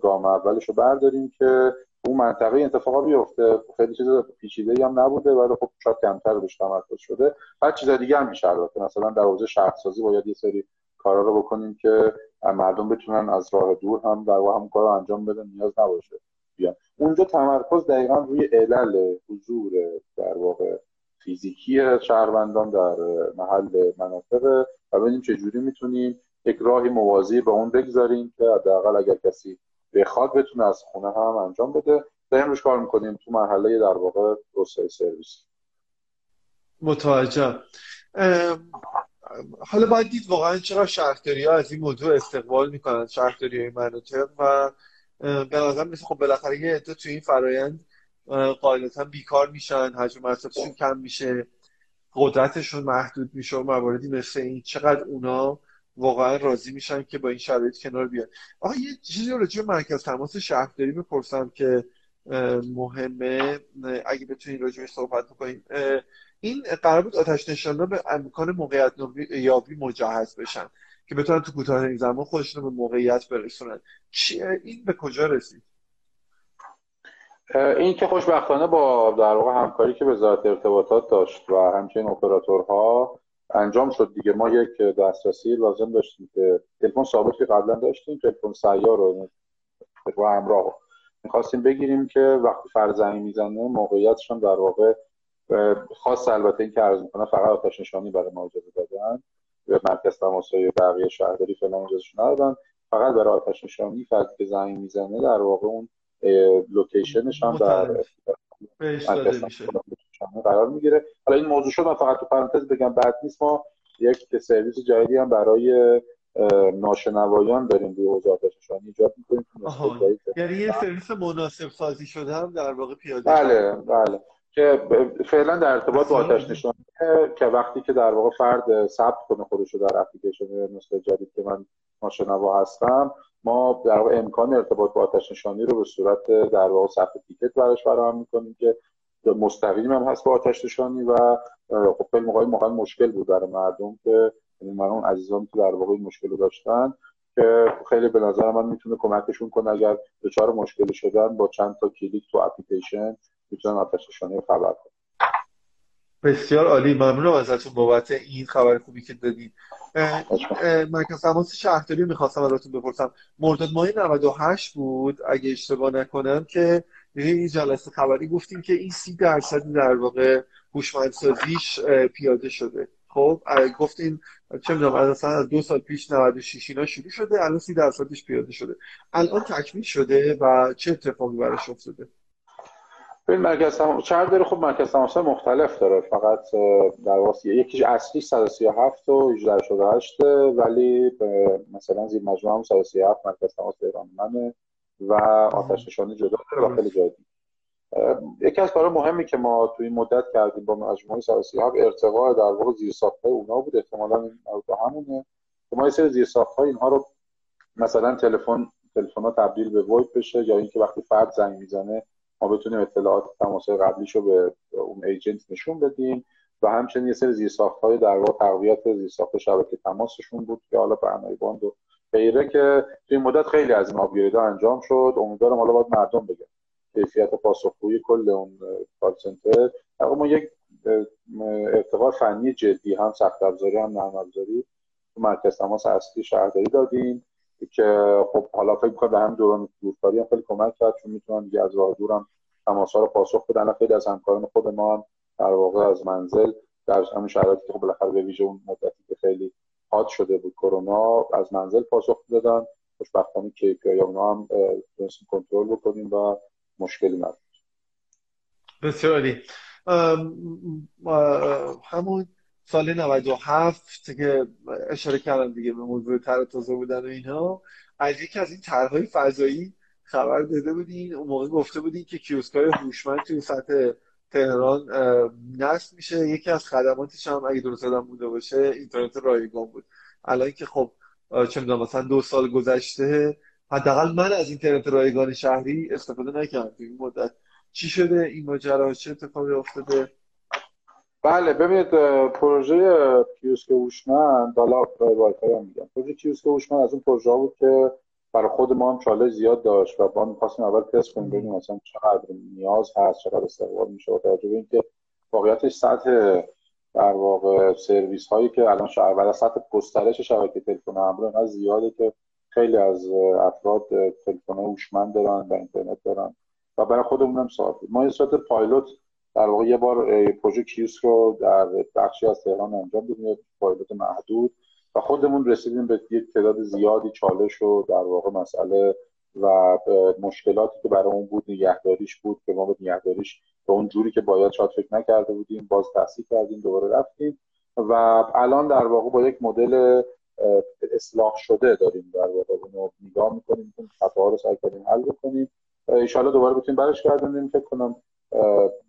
گام اولش رو برداریم که اون منطقه اتفاقا بیفته. خیلی چیز پیچیده‌ای هم نبوده ولی خب شاید کمتر روش تمرکز شده. بعد چیزا دیگه هم میشه، البته مثلا در حوزه شهرسازی باید یه سری کارا رو بکنیم که مردم بتونن از راه دور هم در واقع هم کارو انجام بدن، نیاز نباشه بیان. اونجا تمرکز دقیقاً روی علل حضور در واقع فیزیکی شهروندان در محل مناطق و ببینیم چه جوری میتونیم یک راهی موازی با اون بگذاریم که حداقل اگر کسی بخواد بتونه از خونه هم انجام بده. داریم روش کار میکنیم تو مرحله در واقع توسعه سرویس. متوجه. حالا باید دید واقعا چرا شهرداری‌ها از این موضوع استقبال میکنن، شهرداری‌های مناطق، و به نظرم مثل خب بالاخره یه عده تو این فرایند قاعدتاً بیکار میشن، حجم مصرفشون کم میشه، قدرتشون محدود میشه و مواردی مثل این. چقدر اونا واقعا راضی میشن که با این شرایط کنار بیان؟ آقا یه چیزی راجع به مرکز تماس شهرداری بپرسم که مهمه، اگه بتونین راجعش صحبت بکنین. این قرار بود آتش نشان‌ها به امکان موقعیت یابی مجهز بشن که بتونن تو کوتاه‌ترین زمان خودشون رو به موقعیت برسونن. این به کجا رسید؟ این که خوشبختانه با در واقع همکاری که وزارت ارتباطات داشت و همچنین اپراتورها انجام شد دیگه. ما یک دسترسی لازم داشتیم که تلفن ثابت که قبلا داشتیم، تلفن سیار رو و همراه می‌خواستیم بگیریم که وقتی فرزمین میزنه موقعیتشون در واقع خاص، البته این که عرض می‌کنه فقط آتش نشانی برای ما اجازه دادن، به مرکز تماس‌های بقیه شهرداری فلان اجازه ندادن، فقط برای آتش نشانی که زمین میزنه در واقع اون لوکیشنش هم در پیش داده میشه قرار میگیره. حالا این موضوع شد، من فقط تو پرانتز بگم بعد نیست، ما یک سرویس جدیدی هم برای ناشنوایان داریم روی حوزه آتش‌نشانی ایجاد می‌کنیم. یعنی یه سرویس مناسب سازی شده هم در واقع پیاده. بله بله، که فعلا در ارتباط با آتش‌نشانی که وقتی که در واقع فرد ثبت کنه خودش رو در اپلیکیشن نسخه جدید که من ناشنوا هستم، ما در واقع امکان ارتباط با آتش نشانی رو به صورت در واقع صفحه تیکت براش فراهم می‌کنیم که مستقیم هم هست با آتش نشانی و خب خیلی موقعی مشکل بود برای مردم که من اون عزیزان که در واقع این مشکل رو داشتن که خیلی به نظر من میتونه کمکشون کنه. اگر دچار مشکل شدن با چند تا کلیک تو اپلیکیشن میتونن آتش نشانی رو خبر کنن. بسیار عالی، ممنونم ازتون بابت این خبر خوبی که دادید. مرکز تماس شهرداری میخواستم ازتون بپرسم، مرداد ماه نود و هشت بود اگه اشتباه نکنم که این جلسه خبری گفتیم که این سی درصد در واقع هوشمندسازیش پیاده شده. خب گفتین چه میدونم اصلا از دو سال پیش نود و شش اینا شروع شده، الان سی درصدش پیاده شده. الان تکمیل شده و چه اتفاقی براش افتاده؟ این مرکز تماس شهرداری خب مرکز تماس مختلف داره، فقط در واسه یکیش اصلی صد و سی و هفت و هزار و هشتاد و هشت ولی مثلا زیر مجموعه هم صد و سی و هفت مرکز تماس تهران من و آتش نشانی جدا داره و خیلی جدی. یکی از کارهای مهمی که ما تو این مدت کردیم با مجموعه سرسیاب ارتقاء در واقع زیرساخت‌های اونها بود، احتمالاً این موضوع همونه که ما یه سری زیرساخت‌ها اینها رو مثلا تلفن تلفن‌ها تبدیل به وایب بشه، یا اینکه وقتی فرد زنگ میزنه ما بتونیم اطلاعات تماس‌های قبلیشو به اون ایجنت نشون بدیم، و همچنین یه سری زیرساخت‌های در واقع تقویت زیرساخت شبکه تماسشون بود که حالا برنامه باند و غیره که تو این مدت خیلی از این آپگریدها انجام شد. امیدوارم حالا باید مردم بگن کیفیت پاسخگویی کل اون کال سنتر، اما ما یک ارتقا فنی جدی هم سخت افزاری هم نرم افزاری تو مرکز تماس اصلی شهرداری دادیم که خب حالا فکر می‌کنم به هم دوران دورکاری هم خیلی کمک کرد، چون میتونن دیگه از راه دور هم تماس‌ها رو پاسخ بدن. خیلی از همکاران خود ما هم در واقع از منزل در همین شرایطی که خب بالاخره به ویژه اون مدتی که خیلی حاد شده بود کرونا از منزل پاسخ دادن. خوشبختانه کی پی آی اون‌ها هم تونستیم کنترل بکنیم و مشکلی نداشت. بسیار عالی. همون سال نود و هفت که اشاره کردم دیگه به موضوع طرح تازه بودن و اینها، از یکی از این طرح‌های فضایی خبر داده بودین، اون موقع گفته بودین که کیوسک‌های هوشمند توی سطح تهران نصب میشه، یکی از خدماتش هم اگه درست یادم بوده باشه اینترنت رایگان بود. الان که خب چه می‌دونم مثلا دو سال گذشته حداقل من از اینترنت رایگان شهری استفاده نکردم این مدت. چی شده این ماجرا؟ چه اتفاقی افتاده؟ بله ببینید، پروژه کیوسک هوشمند، حالا وایفای هم میگم، پروژه کیوسک هوشمند از اون پروژه بود که برای خود ما هم چالش زیاد داشت و ما می‌خواستیم اول تست کنیم ببینیم مثلا چقدر نیاز هست، چقدر استقبال میشه، با توجه به اینکه واقعیتش سطح در واقع سرویس هایی که الان شهر سطح گسترش شبکه تلفن همراه زیاده که خیلی از افراد تلفن‌های هوشمند دارن و اینترنت دارن و برای خودمون هم ساخت. ما یه صورت پایلوت در واقع یه بار پروژه کیوسک رو در بخشی از تهران انجام دادیم، پایلوت محدود، و خودمون رسیدیم به یک تعداد زیادی چالش و در واقع مسئله و مشکلاتی که برای اون بود نگهداریش بود که ما به نگهداریش به اون جوری که باید شاید فکر نکرده بودیم، باز تصحیح کردیم، دوباره رفتیم و الان در واقع با یک مدل اصلاح شده داریم در واقع اونو نگاه می‌کنیم، اون خطاها رو سعی کردیم حل بکنیم، ان شاءالله دوباره بتونیم برش گردونیم. فکر کنم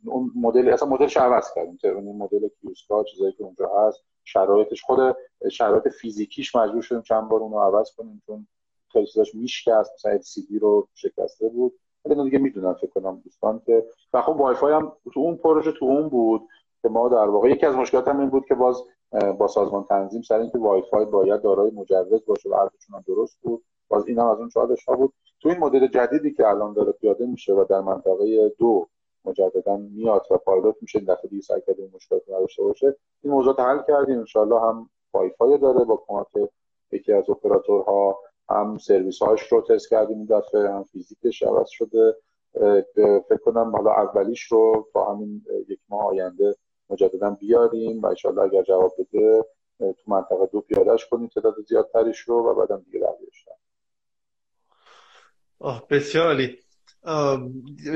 اون مدل اصلا مدلش عوض کردیم، اون مدل کیوسکا چیزایی که اونجا هست شرایطش خود شرایط فیزیکیش مجبور شدیم چند بار اونو عوض کنیم چون خیلی چیزاش میشکست، مثلا اچ سی دی رو شکسته بود. الان دیگه میدونن فکر کنم دوستان که و خب وای فای هم تو اون پروژه تو اون بود که ما در واقع یکی از مشکلات هم این بود که باز با سازمان تنظیم سر اینکه وای فای باید دارای مجوز باشه و حرفشون هم درست بود، باز اینم از اون چالش ها بود. تو این مدل جدیدی که الان داره پیاده میشه و در منطقه دو مجددا میاد و پایلوت میشه، این دفعه دیگه سعی کردیم مشکلات نداشته باشه، این موضوع رو حل کردیم. ان شاءالله هم وای فای داره با کمک یکی از اپراتورها، هم سرویس هاش رو تست کردیم این دفعه، هم فیزیکش عوض شده. فکر کنم حالا اولیش رو با همین یک ماه آینده مجددا بیاریم و ان شاءالله اگر جواب بده تو منطقه دو پیادهش کنیم تعداد زیادتریش رو و بعدم دیگه بقیه‌اش. آه بسیار عالی.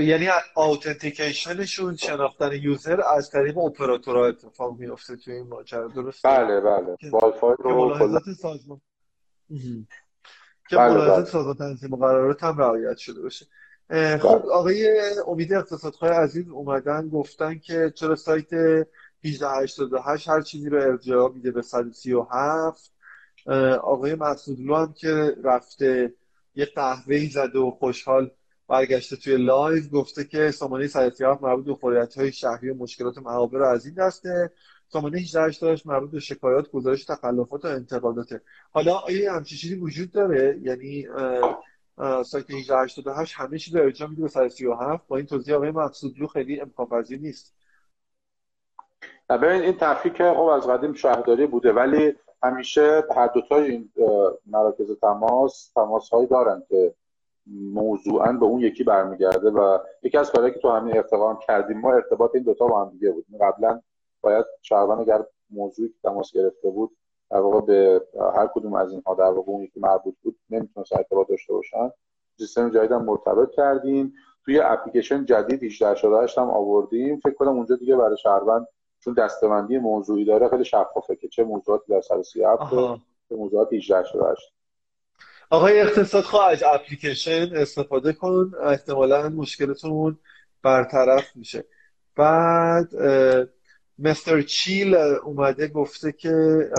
یعنی اوتنتیکیشنشون، شناختن یوزر از طریق اپراتورها اتفاق میفته تو این ماجرا، درسته؟ بله بله. وای فای رو ملاحظات سازمان که ملاحظات سازمان تنظیم قرارات هم رعایت شده باشه. خب آقای امید اقتصادخواه عزیز اومدن گفتن که چرا سایت هزار و هشتصد و هشتاد و هشت هر چیزی رو ارجاع میده به صد و سی و هفت. آقای مسعودلو هم که رفته یه قهوه‌ای زده و خوشحال برگشته توی لایو گفته که سامانه صد و سی و هفت مربوط به فعالیت‌های شهری و مشکلات محابر از این دسته، سامانه هزار و هشتصد و هشتاد و هشت مربوط به شکایات، گزارش تخلفات و انتقاداته. حالا آیا همچین چیزی وجود داره؟ یعنی سایت هزار و هشتصد و هشتاد و هشت همه چیز رو ارجاع میده به صد و سی و هفت؟ با این توضیح آقای مقصودلو خیلی امکان پذیر نیست. ببین این تفکیک خب از قدیم شهرداری بوده، ولی همیشه هر دوتای این مراکز تماس تماس هایی دارن که موضوعاً به اون یکی برمیگرده و یکی از کارهایی که تو همین ارتقام کردیم ما ارتباط این دوتا با هم دیگه بود. قبلا باید شهروند اگر موضوعی که تماس گرفته بود در واقع به هر کدوم از اینها در واقع اون یکی مربوط بود نمیتونست ارتباط داشته باشن. سیستم جدیدم مرتبط کردیم، توی اپلیکیشن جدید هزار و هشتصد و هشتاد و هشت هم آوردیم. فکر کنم اونجا دیگه برای شهروند چون دسته‌بندی موضوعی داره خیلی شفافه که چه موضوعاتی در صد و سی و هفت و چه موضوعاتی هزار و هشتصد و هشتاد و هشت. آقای اقتصادخواه از اپلیکیشن استفاده کن، احتمالاً مشکلتون برطرف میشه. بعد مستر چیل اومده گفته که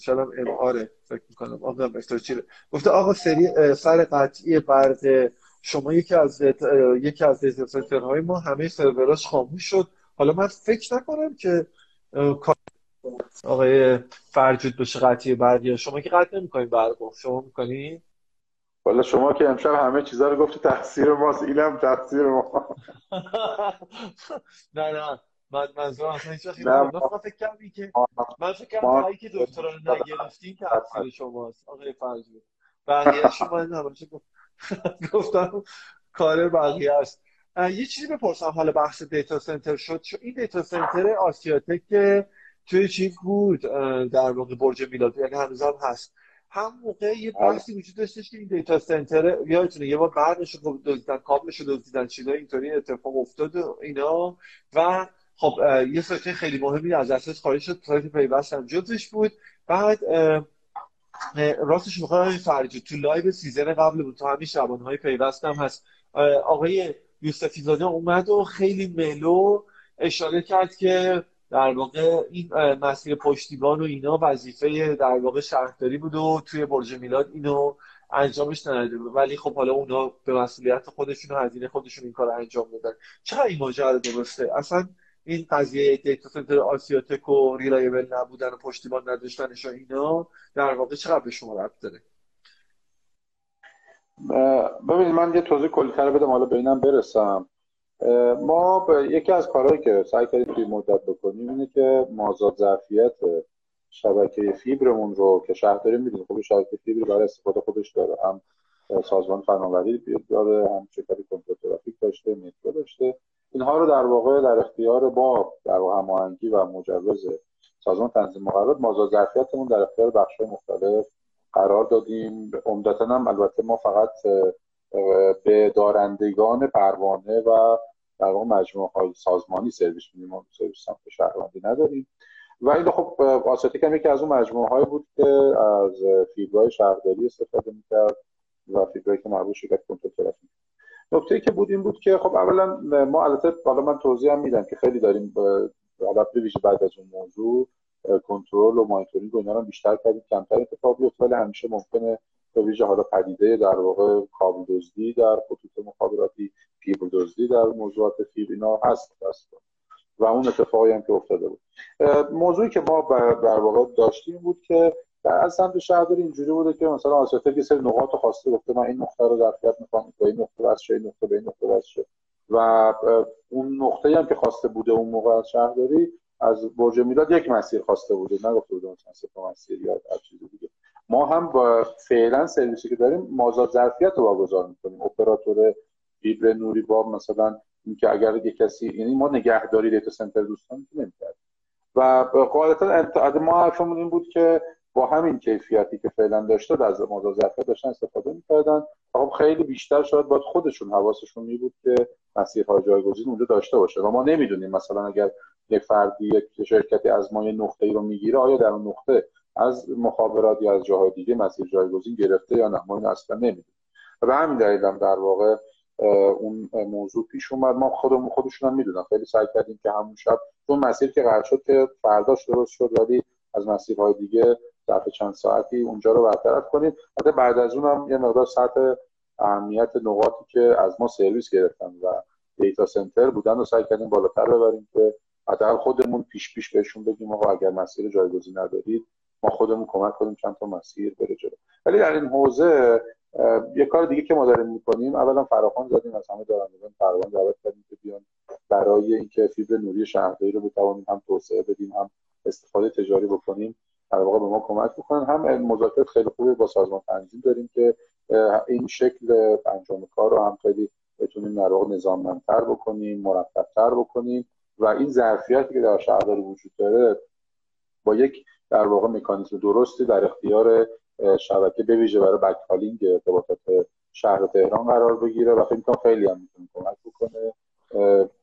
شلام ام آره فکر میکنم آقا مستر چیل گفته آقا سری سر قطعی برد شما یکی از یکی از دیتا سنترهای ما همه سروراش خاموش شد. حالا من فکر نکنم که آقای فرجود بشه قطعی برد. شما که قطع نمیکنین برد شما میکنین؟ والا شما که امشب همه چیزا رو گفتی تقصیر ماست، اینم تقصیر ما. نه نه من منظورم اصلا هیچ وقت نمی‌خوام فکر کنم که من فکر کنم جایی که دکترا رو نگرفتین تقصیر شماست آقای فرجود. بقیه شما همیشه گفتم کار بقیه است. یه چیزی بپرسم حالا بحث دیتا سنتر شد، چون این دیتا سنتر آسیاتک که توی چیز بود در واقع برج میلاد، یعنی هنوزم هست. هم موقع یه بحثی وجود داشتش که این دیتا سنتر یادتونه یه بار بعدش رو دزدیدن، کابلش رو دزدیدن، چیزای اینطوری اتفاق افتاد و اینا. و خب یه سایت خیلی مهمی از دسترس خارج شد، سایت پیوست هم جزش بود. بعد راستش می‌خوام فرجو تو لایو سیزن قبل بود، تو همین شبانه‌های پیوست هم هست، آقای یوسفی زاده اومد و خیلی ملو اشاره کرد که در واقع این مسیر پشتیبان و اینا وظیفه در واقع شهرداری بود و توی برج میلاد اینو انجامش نداده، ولی خب حالا اونا به مسئولیت خودشون و هزینه خودشون این کار انجام دادن. چرا این ماجرا درسته؟ اصلا این قضیه دیتا سنتر آسیاتک و ریلایبل نبودن و پشتیبان نداشتنش و اینا در واقع چقدر به شما ربط داره؟ ببینید من یه توضیح کلی‌تر بدم حالا به اینم برسم. ما یکی از کارهایی که سعی کردیم توی مدت بکنیم اینه که مازاد ظرفیت شبکه فیبرمون رو که شهرداری میدونه خب شبکه فیبر برای استفاده خودش داره، هم سازمان فناوری داره، هم شرکتی کنترل ترافیک داشته، مترو داشته، اینها رو در واقع در اختیار با در هماهنگی و مجوز سازمان تنظیم مقررات مازاد ظرفیتمون در اختیار بخش‌های مختلف قرار دادیم. عمدتاً هم البته ما فقط به دارندگان پروانه و در واقع مجموعه های سازمانی سرویس میدیم، ما سرویس سمت شهروندی نداریم. ولی خب آسیاتک هم یکی از اون مجموعه های بود که از فیبرهای شهرداری استفاده میکرد و فیبرهایی که مربوط شرکت کنترل ترافیک. نکته‌ای که بود این بود که خب اولا ما البته حالا من توضیح هم میدم که خیلی داریم البته ویژه بعد از اون موضوع کنترل و مانیتورینگ و اینا رو بیشتر کردیم، کمتر اتفاق بیفت، ولی همیشه ممکنه به ویژه حالا پدیده در واقع کابل دزدی در خطوط مخابراتی، فیبر دزدی در موضوعات فیبر اینا هست هست و اون اتفاقی هم که افتاده بود. موضوعی که ما در واقع داشتیم بود که از سمت شهرداری اینجوری بوده که مثلا آسیاتک یه سری نقاط خواسته، گفته من این نقطه رو ظرفیت می‌خوام با این نقطه وصل شه، این نقطه به این نقطه وصل شه، و اون نقطه‌ای هم که خواسته بوده اون موقع از شهرداری از برج میلاد یک مسیر خواسته بوده، نگفته بوده مثلا سه تا مسیر یا هر چیز دیگه. ما هم با فعلا سرویسی که داریم مازاد ظرفیت رو واگذار می‌کنیم. اپراتور فیبر نوری با مثلا اینکه اگر یک کسی یعنی ما نگهداری دیتا سنتر دوستان نمی‌کردیم و غالبا از ما همون این بود که با همین کیفیتی که فعلا داشته از مازاد ظرفیت داشتن استفاده می‌کردن. خب خیلی بیشتر شاید باید خودشون حواسشون می بود که مسیرهای جایگزین اونجا داشته باشه و ما نمی‌دونیم مثلا اگر یک فردی یک شرکتی از ما یه نقطه‌ای رو می‌گیره آیا در اون نقطه از مخابرات یا از جاهای دیگه مسیر جایگزین گرفته یا نه، ما این اصلا نمیدونیم. به همین دلیل هم در واقع اون موضوع پیش اومد. ما خودمون خودشون هم میدونن خیلی سعی کردیم که همون شب اون مسیر که قرار شد که فرداش درست شد ولی از مسیرهای دیگه ظرف چند ساعتی اونجا رو برطرف کنیم. البته بعد از اون هم یه مقدار سطح اهمیت نقاطی که از ما سرویس گرفتن و دیتا سنتر بودن رو سعی کردیم بالاتر ببریم که حداقل خودمون پیش پیش بهشون بگیم آقا اگر مسیر جایگزین ندارید ما خودمون کمک کنیم چند تا مسیر بره جلو. ولی در این حوزه یه کار دیگه که ما داریم می‌کنیم، اولا فراخوان زدیم از همه دارندگان پروانه دعوت کردیم که بیان برای اینکه فیبر نوری شهرداری رو بتونیم هم توسعه بدیم هم استفاده تجاری بکنیم در واقع به ما کمک بکنن. هم مذاکرات خیلی خوبی با سازمان تنظیم داریم که این شکل انجام کار رو هم خیلی بتونیم در واقع نظام‌مندتر بکنیم، مرتب‌تر بکنیم و این ظرفیتی که در شهرداری وجود داره با یک در واقع مکانیزم درستی در اختیار شبکه به ویژه برای بک هالینگ ارتباطات شهر تهران قرار بگیره و فکر می‌کنم خیلی هم می‌تونه کمک بکنه.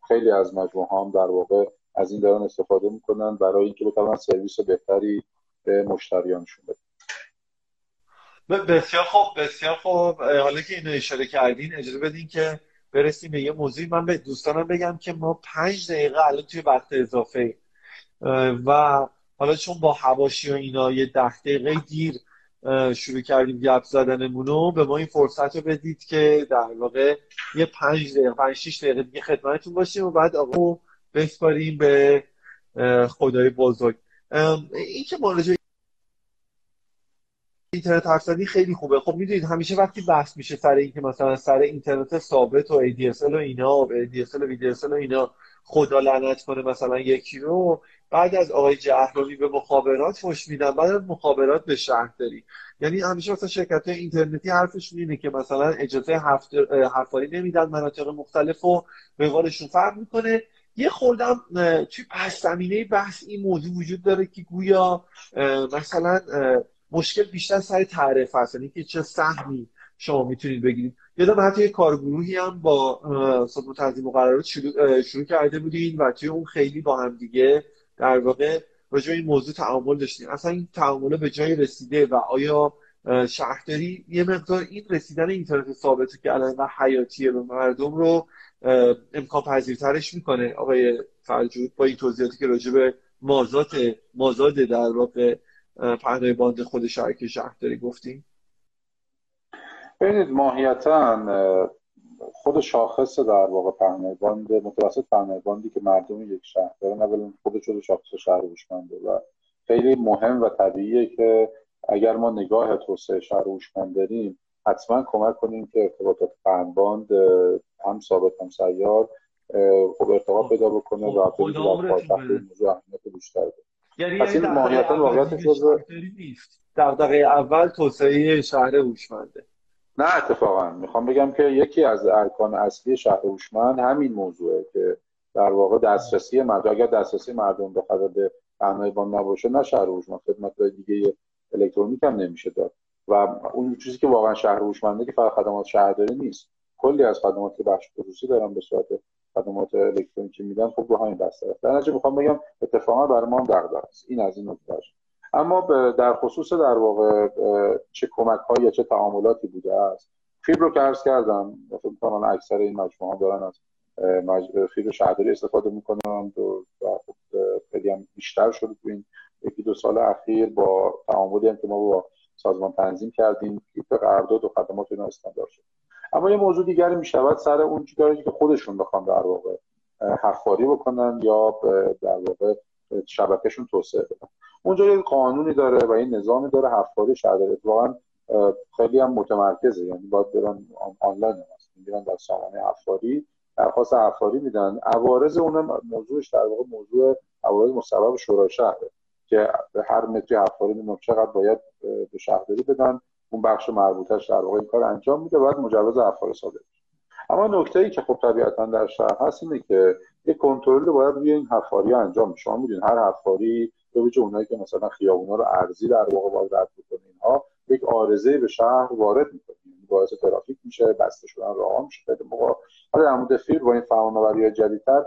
خیلی از مجموعه‌ها هم در واقع از این دارن استفاده می‌کنن برای اینکه بتونن سرویس بهتری به مشتریانشون بدن. بسیار خوب، بسیار خوب. حالا که اینو اشاره کردین اجازه بدین که برسیم به یه موضوعی. من به دوستانم بگم که ما پنج دقیقه الان توی وقت اضافه و حالا چون با حواشی و اینا یه ده دقیقه دیر شروع کردیم گپ زدنمونو، به ما این فرصت رو بدید که در واقع یه پنج دقیقه پنج شیش دقیقه دیگه خدمتتون باشیم و بعد آقا رو بسپاریم به خدای بزرگ. این که مراجعه اینترنت افزودی خیلی خوبه. خب میدونید همیشه وقتی بحث میشه سر این که مثلا سر اینترنت ثابت و ای دی اس ال و اینا و ای دی اس ال و وی دی اس ال و اینا، خدا لعنت کنه مثلا یکی رو، بعد از آقای جهرومی به مخابرات فحش میدن، بعد از مخابرات به شهرداری. یعنی همیشه مثلا شرکت‌های اینترنتی حرفشون اینه که مثلا اجازه هفت هفت‌واری نمیدن، مناطق مختلفو روالشون فرق میکنه. یه خوردم توی پس زمینه بحث این موضوع وجود داره که گویا مثلا مشکل بیشتر سر تعرفه است، یعنی که چه سهمی شما میتونید بگیرید. یادم حتی یه کارگروهی هم با صندوق تنظیم مقررات شروع, شروع کرده بودین و توی اون خیلی با هم دیگه در واقع راجع به این موضوع تعامل داشتیم. اصلا این تعامل به جای رسیده و آیا شهرداری یه مقدار این رسیدن اینترنت ثابته که الان حیاتیه به مردم رو امکان پذیرترش میکنه؟ آقای فرجود با این توضیحاتی که راجع به مازاد مازاد در واقع پهنای باند خود شرکت شهرداری گفتیم. ببینید ماهیتاً خود شاخص در واقع پهنای باند، متوسط پهنای باندی که مردم یک شهر دارن، اولا خودش شده شاخص شهر هوشمنده و خیلی مهم و طبیعیه که اگر ما نگاه توسعه شهر هوشمند داریم حتما کمک کنیم که ارتباطات پهن باند هم ثابت هم سیار خب ارتقا پیدا بکنه و خود موضوع اهمیت بیشتر بده. پس این ماهیتاً واقعیتش نیست دغدغه اول توسعه شهر هوشمنده. نه اتفاقا میخوام بگم که یکی از ارکان اصلی شهر هوشمند همین موضوعه که در واقع دسترسی مردم، اگر دسترسی مردم به خدمات پهنای باند نباشه، نه شهر هوشمند، خدمات دیگه الکترونیک هم نمیشه داد. و اون چیزی که واقعا شهر هوشمنده که فقط خدمات شهرداری نیست، کلی از خدمات که بخش خصوصی دارن به صورت خدمات الکترونیکی میدن، خب رو همین بسته است. در نتیجه میخوام بگم اتفاقا برای ما هم دغدغه است. این از این نکتهش. اما در خصوص در واقع چه کمک‌هایی یا چه تعاملاتی بوده است، فیبر رو که عرض کردم، فکر می‌کنم اکثر این مجموعه‌ها دارن از فیبر شهرداری استفاده می‌کنن و خیلی هم بیشتر شده تو این یکی دو سال اخیر با تعاملی هم که ما با سازمان تنظیم کردیم که قرارداد و خدمات اینا استاندارد شد. اما یه موضوع دیگری میشود سر اون چیزایی که خودشون بخوان در واقع حفاری بکنن یا در واقع شبکهشون توسعه بدن. اونجا یه قانونی داره و این نظامی داره حفاری شهرداری واقعا خیلی هم متمرکزه، یعنی باید برن آنلاین هست، میرن در سامانه حفاری درخواست حفاری میدن. عوارض اونم موضوعش در واقع موضوع عوارض مصوب شورای شهره که هر متری حفاری میمون چقدر باید به شهرداری بدن، اون بخش مربوطش در واقع این کار انجام میده، بعد مجوز حفاری صادر میشه. اما نکته ای که خب طبیعتاً در شهر هست اینه که یک کنترل باید روی این حفاری انجام میشه. شما میدونید هر حفاری به وجه اونایی که مثلا خیابونا رو ارزی در واقع باید رد بکنه، اینها یک عارضه به شهر وارد میکنه، باعث ترافیک میشه، بسته شدن راه‌ها میشه. خیلی موقع حالا در مورد فیبر با این فناوری‌های جدیدتر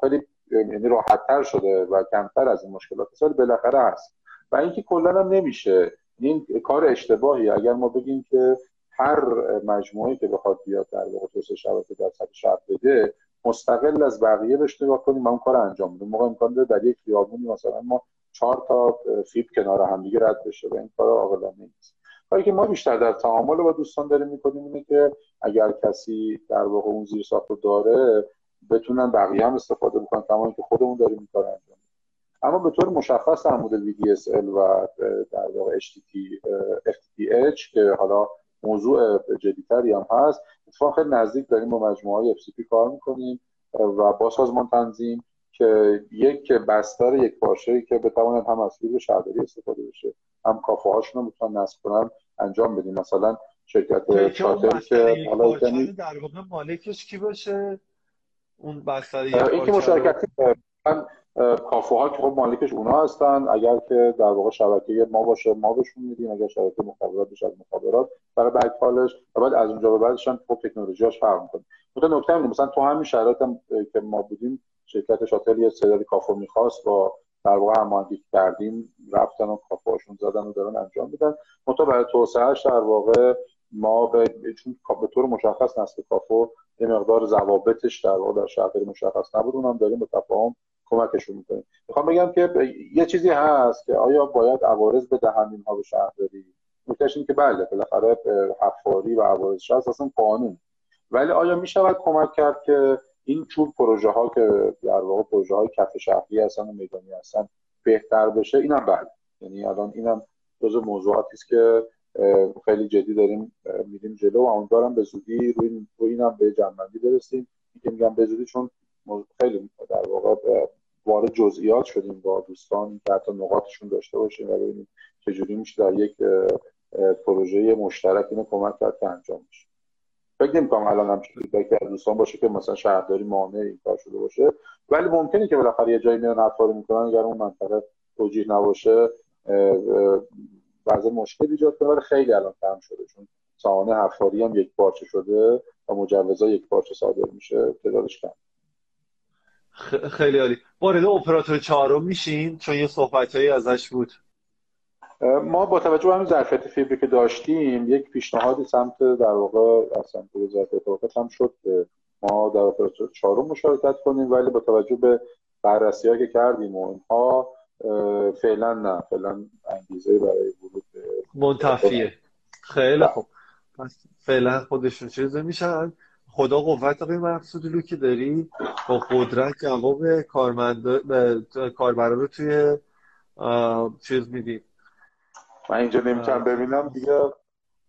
خیلی یعنی راحت‌تر شده و کمتر از این مشکلات سال بالاخره هست. و اینکه کلاً هم نمیشه، این کار اشتباهی اگر ما بگیم که هر مجموعه‌ای که بخواد بیاد در واقع توسعه شبکه در سطح شهر بده مستقل از بقیه بشه نگاه کنیم و اون کار انجام بدیم. موقع امکان داره در یک خیابونی مثلا ما چهار تا فیبر کنار هم دیگه رد بشه و این کار عاقلانه نیست. کاری که ما بیشتر در تعامل با دوستان داریم می‌کنیم اینه که اگر کسی در واقع اون زیرساخت رو داره بتونن بقیه هم استفاده بکنن، تمامی که خودمون داریم این کار انجام میدیم. اما به طور مشخص در مورد وی دی اس ال و در واقع اچ تی تی اچ که حالا موضوع جدی‌تری هم هست، اتفاقا خیلی نزدیک داریم با مجموعه‌های اف سی پی کار می‌کنیم و با سازمان تنظیم که یک بستر یک پارچه‌ای که بتواند هم از فیبر شهرداری استفاده بشه هم کافه‌هاشون رو بتونن نصب کنن انجام بدیم. مثلا شرکت شاتل که حالا در واقع مالکش کی باشه اون بستر یک که مشارکتی کافه‌ها که خب مالکش اونا هستن، اگر که در واقع شبکه ما باشه ما بهشون میدیم، اگر شبکه مخابرات باشه از مخابرات برای بک‌هالش و بعد از اونجا به بعدش هم خب تکنولوژیاش فرق می‌کنه. مثلا نکته اینه مثلا تو همین شرایط هم که ما بودیم شرکت شاتل یه تعداد کافه می‌خواست با در واقع هماهنگی کردیم، رفتن و کافه‌هاشون زدن و دارن انجام میدن. مثلا برای توسعه‌اش در واقع ما به چون به طور مشخص نسل کافور یه مقدار ضوابطش در واقع در شهرداری مشخص نبود، اونم داریم به تفاهم کمکشون می‌کنیم. میخوام بگم که یه چیزی هست که آیا باید عوارض بدهند اینها به شهرداری؟ نکتهش اینه که بله بالاخره حفاری و عوارضش هست اصلا قانون، ولی آیا میشود کمک کرد که این چون پروژه ها که در واقع پروژه های کف شهری هستن و میدانی هستن بهتر بشه؟ اینم بله، یعنی الان اینم جزو موضوعاتی است که خیلی جدی داریم میریم جلو و امیدوارم به زودی روی اینم به جمع‌بندی برسیم. میگم میگم به زودی چون خیلی در واقع وارد جزئیات شدیم با دوستان که حتی نقاطشون داشته باشیم و ببینیم چجوری میشه در یک پروژه مشترک اینو کمک کرد که انجام بشه. فکر نمی‌کنم الان هم فیدبک از دوستان باشه که مثلا شهرداری مانع این کار شده باشه، ولی ممکنه که بالاخره یه جایی میان اطفال میکنن اگر اون منطقه توجیه نباشه وضع مشکل ایجاد کنه، ولی خیلی الان کم شده چون سامانه حفاری هم یک پارچه شده و مجوزها یک پارچه صادر میشه، تعدادش کم. خ... خیلی عالی. وارد اپراتور چهارم میشین چون یه صحبتایی ازش بود. ما با توجه به همین ظرفیت فیبری که داشتیم یک پیشنهادی سمت در واقع از سمت وزارت اطلاعات هم شد ما در اپراتور چهارم مشارکت کنیم، ولی با توجه به بررسی‌هایی که کردیم و اینها فعلا نه، فعلا انگیزه برای ورود منتفیه. خیلی خوب، پس فعلا خودشون چیز میشن. خدا قوت آقای مقصودلو که داری با قدرت جواب کارمند کاربرا رو توی چیز میدید. من اینجا نمیتونم ببینم دیگه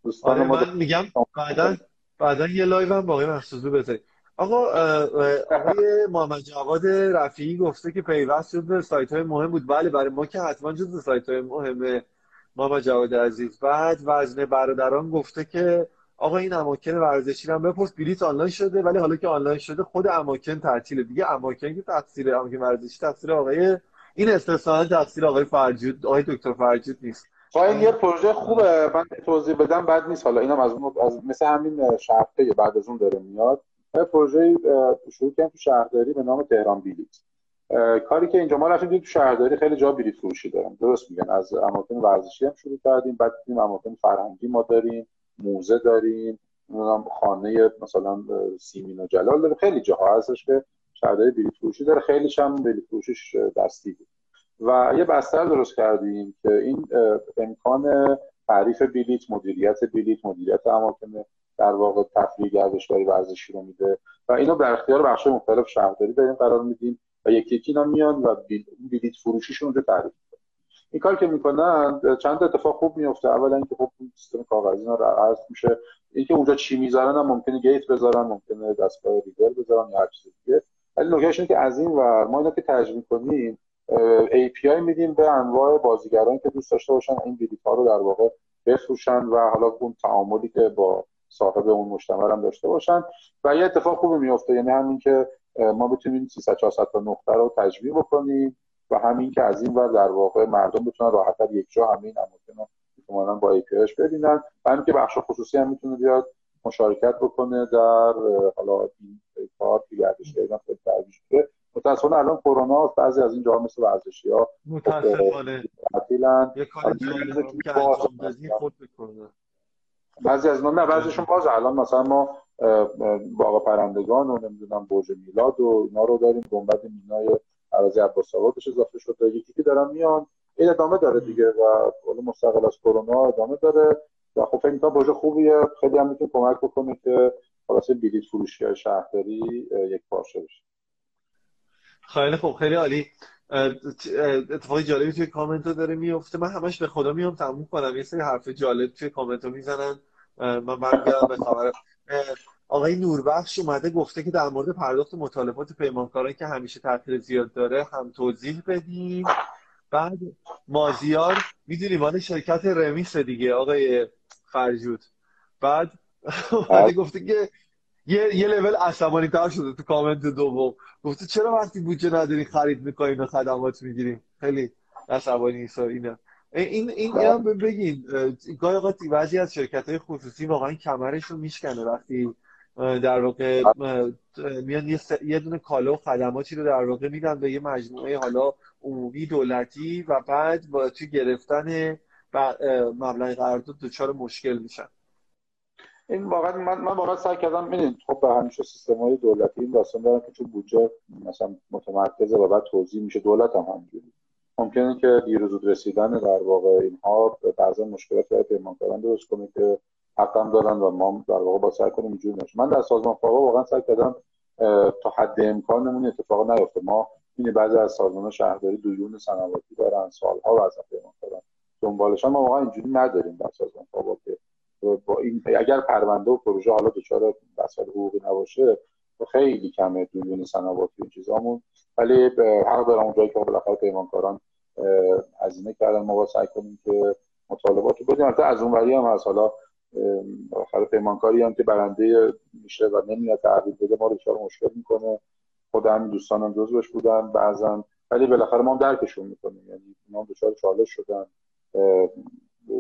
دوستان. آره ما من میگم بعدا بعدا یه لایو هم باقی مخصوصو بذارید. آقا آقای محمد جواد رفیعی گفته که پیوست شد به سایت‌های مهم بود. بله برای ما که حتما جزو سایت‌های مهمه محمد جواد عزیز. بعد وزن برادران گفته که آقا این اماکن ورزشی هم بپرس، بلیت آنلاین شده، ولی حالا که آنلاین شده خود اماکن تعطیله دیگه. اماکن که تعطیله، اماکن ورزشی تعطیله آقای این استثنا تعطیله آقای فرجود، آقای دکتر فرجود نیست. خواهیم یه پروژه خوبه، من توضیح بدم بعد نیست، حالا اینم از اون از مثل همین شهرپی بعد از اون داره میاد. یه پروژه شروع کردیم تو شهرداری به نام تهران بیلیت. کاری که اینجا ما رفتیم تو شهرداری خیلی جا بلیط فروشی دارن، درست میگن، از اماکن ورزشی هم شروع کردیم، بعد دیدیم اماکن فرهنگی ما داریم، موزه داریم، اونم خانه مثلا سیمین و جلال داره، خیلی جاها هستش که شهرداری بلیط فروشی داره، خیلیش هم بلیط فروشیش دستی بود. و یه بستر درست کردیم که این امکان تعریف بلیت، مدیریت بلیت، مدیریت اماکن در واقع تفریح گردشگری ورزشی رو میده و اینو در اختیار بخش‌های مختلف شهرداری داریم قرار میدیم و یکی یکی اینا میان و بلیت فروشیشون اونجا تعریف میکنه. این کار که میکنن چند اتفاق خوب میفته. اولا اینکه خب سیستم کاغذی اینا رعایت میشه، اینکه اونجا چی میذارن هم ممکنه گیت بذارن، ممکنه دستگاه ریدر بذارن یا هر چیز دیگه، ولی نکتهش اینه که از این ور ما اینا که ترجمه کنیم ای پی آی میدیم به انواع بازیگران که دوست داشته باشن این بلیط‌ها رو در واقع بفروشن و حالا اون تعاملی که با صاحب اون مجتمع هم داشته باشن و یه اتفاق خوبی میفته. یعنی همین که ما بتونیم سیصد چهارصد تا نقطه رو تجمیع بکنیم و همین که از این ور در واقع مردم بتونن راحت‌تر یک جا همین اماکن رو با ای پی آیش ببینن و همین که بخش خصوصی هم میتونه بیاد مشارکت بکنه در حالا این کار که گردشگری هم ترویج بشه. متاسفانه الان کرونا بعضی از این جاها مثل ورزشی‌ها متاسفانه تعطیلن، یه کاری که انجام بدی خود بکنه بعضی از ما، نه بعضیشون باز الان مثلا ما باغ پرندگان و نمیدونم برج میلاد و اینا رو داریم، گنبد مینای عرضی عباس آقا بهش اضافه شده، یکی که دارن میان، این ادامه داره دیگه و اون مستقل از کرونا ادامه داره و خب فکر می‌کنم باشه خوبیه، خیلی هم میتونه کمک بکنه که خلاص بلیط فروشی‌های شهرداری یکپارچه بشه. خیلی خوب، خیلی عالی. اتفاقی جالبی توی کامنت ها داره میفته، من همش به خدا میام تموم کنم یه سری حرف جالب توی کامنت ها میزنن من برمیگردم به خبر. آقای نوربخش اومده گفته که در مورد پرداخت مطالبات پیمانکاران که همیشه تاخیر زیاد داره هم توضیح بدیم. بعد مازیار میدونی مال شرکت رمیس دیگه آقای فرجود، بعد اومده گفته که یه یه لول عصبانی‌تر شده تو کامنت دوم، گفته چرا وقتی بودجه نداری خرید می‌کنین و خدمات می‌گیرین؟ خیلی عصبانی هستن اینا. این این هم بگین گاهی اوقات بعضی از شرکت‌های خصوصی واقعا کمرش رو میشکنه وقتی در واقع میان یه, س... یه دونه کالا و خدماتی رو در واقع میدن به یه مجموعه حالا عمومی دولتی و بعد با تو گرفتن مبلغ قرارداد دچار مشکل میشن. این واقعا من من واقعا سعی کردم ببینید خب به همیشه سیستم‌های دولتی این داستان دارن که چون بودجه مثلا متمرکزه و بعد توزیع میشه، دولت هم همینجوری ممکنه که دیر و زود رسیدن در واقع اینها بعضا مشکلات برای پیمانکاران درست کنه که حقم دارن و ما در واقع با سعی کنیم اینجوری نشه. من در سازمان فاوا واقعا سعی کردم تا حد امکانمون اتفاق نیفته. ما این بعضی از سازمان‌ها شهرداری دویون صنعتی دارن سال‌ها واسه پیمانکاران دنبالشان، ما واقعا اینجوری نداریم در سازمان فاوا که با این اگر پرونده و پروژه حالا دچار مسائل حقوقی نباشه خیلی کمه دونیون صنواتی و چیزامون، ولی حق دارم اونجایی که بالاخره پیمانکاران هزینه کردن ما سعی کنیم که مطالباتو بدیم. البته از اونوری هم از حالا بالاخره پیمانکاری هم که برنده میشه و نمیاد تعویض بده ما رو دچار مشکل میکنه. خود همین دوستانم جزوش بودن بعضن، ولی بالاخره ما هم درکشون میکنیم، یعنی اونا دچار چالش شدن،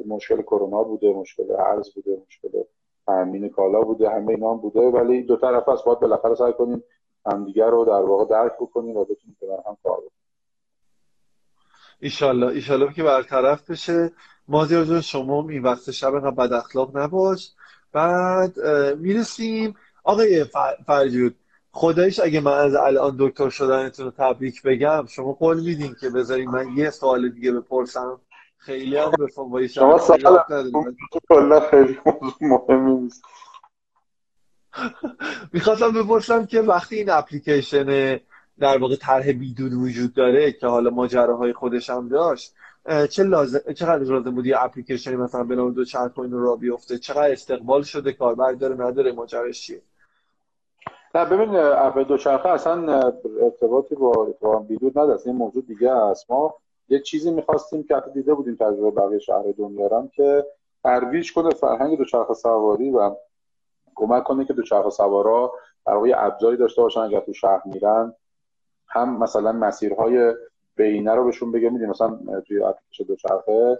مشکل کرونا بوده، مشکل ارز بوده، مشکل تامین کالا بوده، همه اینا هم بوده، ولی دو طرف است باید بالاخره سعی کنیم همدیگه رو در واقع درک بکنیم و بتونیم که هم کار بکنیم. ان شاء الله ان شاء الله که برطرف بشه. مازیار جان شما این وقت شب انقدر بد اخلاق نباش. بعد میرسیم آقای فرجود، خداییش اگه من از الان دکتر شدنتون رو تبریک بگم، شما قول میدین که بذارین من یه سوال دیگه بپرسم؟ خیلی هم به فوای شما سوال ندارم، کلا خیلی موضوع مهمی نیست. میخواستم بپرسم که وقتی این اپلیکیشن در واقع طرح بیدون وجود داره که حالا ماجراهای خودش هم داشت، چه لازم چقدر لازم بود یه اپلیکیشنی مثلا به نام دوچرخه این را بیفته؟ چقدر استقبال شده؟ کاربر داره نداره؟ ماجراش چیه؟ نه ببین اپ دوچرخه اصلا ارتباطی با بیدون نداره، این موضوع دیگه است. ما یه چیزی می‌خواستیم که حتی دیده بودیم تجربه بقیه شهر دنیا را که ترویج کنه فرهنگ دوچرخه سواری و کمک کنه که دوچرخه سوارا در واقع ابزاری داشته باشن اگر تو شهر میرن، هم مثلا مسیرهای بینه رو بهشون بگه، میدیم مثلا توی اپلیکیشن دوچرخه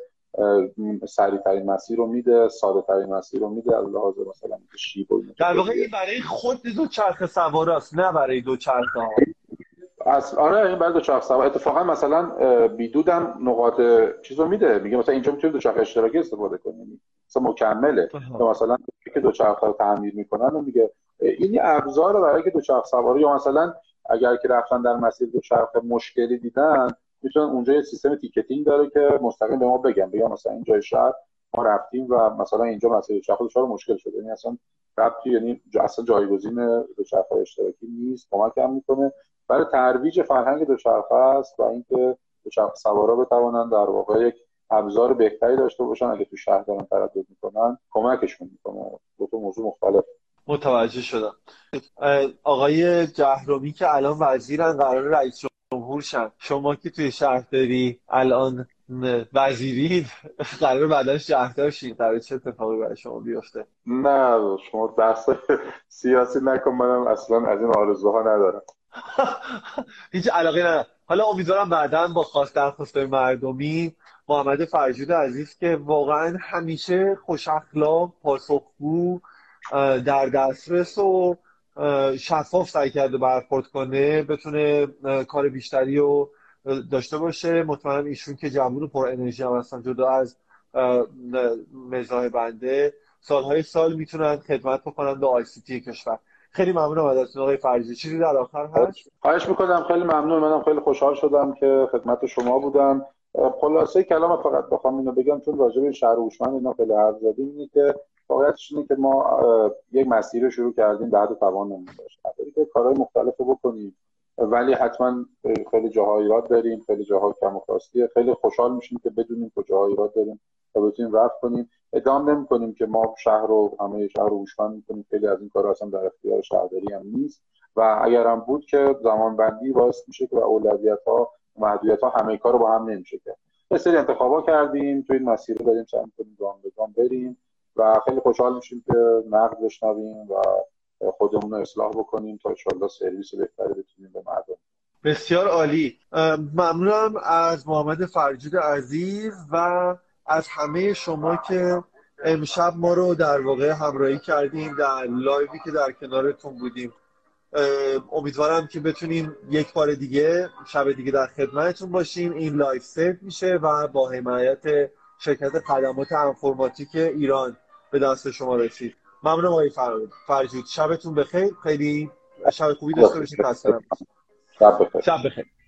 سریع‌ترین مسیر رو میده، ساده‌ترین مسیر رو میده، لحاظ مثلا شیب و در واقع این برای خود دوچرخه سواراست نه برای دوچرخه ها. اصل آره این برای دوچرخه سوار اتفاقا مثلا بیدودم نقاط چیزو میده، میگه مثلا اینجا میتونید دوچرخه اشتراکی استفاده کنید، مثلا مکمله مثلا که دوچرخه رو تعمیر میکنن و میگه این ابزار برای که دوچرخه سواری یا مثلا اگر که رفتن در مسیر دوچرخه مشکلی دیدن میتونن اونجا یه سیستم تیکتینگ داره که مستقیم به ما بگن، بگم مثلا اینجا شهر ما رفتیم و مثلا اینجا مسیر دوچرخه دچار مشکل شده، یعنی اصلا ربطی یعنی اصلا جایگزین دوچرخه اشتراکی نیست، کمکم میکنه برای ترویج فرهنگ دوچرخه است و اینکه دوچرخه سوارا بتوانند در واقع یک ابزار بهتری داشته باشن اگه تو شهر دارن تردد میکنن، کمکشون میکنه. دو تا موضوع مختلف. متوجه شدم. آقای جهرومی که الان وزیرن قرار رئیس جمهور شن، شما که توی شهرداری الان وزیرید قرار بعدش شهردار شین، قرار چه اتفاقی برای شما بیفته؟ نه شما بحث سیاسی نکن، منم اصلا از این آرزوها ندارم. هیچ علاقه ندارم. حالا امیدوارم بعداً با خواست درخواست‌های مردمی محمد فرجود عزیز که واقعاً همیشه خوش اخلاق، پاسخگو، در دسترس و شفاف سعی کرده برخورد کنه، بتونه کار بیشتری رو داشته باشه. مطمئنم ایشون که جوون پر انرژی هم هستن، جدا از مزاح بنده سالهای سال میتونن خدمت بکنن به آی سی تی کشور. خیلی ممنونم ازتون آقای فرجود. چیزی در آخر هست؟ خواهش میکنم، خیلی ممنون. منم خیلی خوشحال شدم که خدمت شما بودم. خلاصه کلام فقط بخوام اینو بگم چون راجع به شهر هوشمند اینا خیلی حرف زدیم، اینه که واقعیتش اینه که ما یک مسیر رو شروع کردیم بعد توانمون داشت. البته کارهای مختلفو بکنیم ولی حتما خیلی جاهای ایراد داریم، خیلی جاها کم و کاستیه. خیلی خوشحال میشیم که بدونیم کجاهای ایراد داریم تا بتونیم رفع کنیم. ادعام نمی‌کنیم که ما شهر رو همه شهر رو هوشمند می‌کنیم، خیلی از این کارا اصلا در اختیار شهرداری هم نیست و اگر هم بود که زمانبندی واسه میشه که اولویت‌ها محدودیت‌ها همه کارو با هم نمیشه کرد. یه سری انتخابا کردیم تو این مسیر داریم سعی می‌کنیم گام به گام بریم و خیلی خوشحال میشیم که نقد بشنویم و خودمون رو اصلاح بکنیم تا ان شاءالله سرویس بهتری بتونیم به مردم. بسیار عالی. ممنونم از محمد فرجود عزیز و از همه شما که امشب ما رو در واقع همراهی کردیم در لایوی که در کنارتون بودیم. امیدوارم که بتونیم یک بار دیگه شب دیگه در خدمتتون باشیم. این لایو سیو میشه و با حمایت شرکت خدمات انفورماتیک ایران به دست شما رسید. ممنونم آقای فرجود، شبتون بخیر، خیلی شب خوبی داشته باشید. شب بخیر.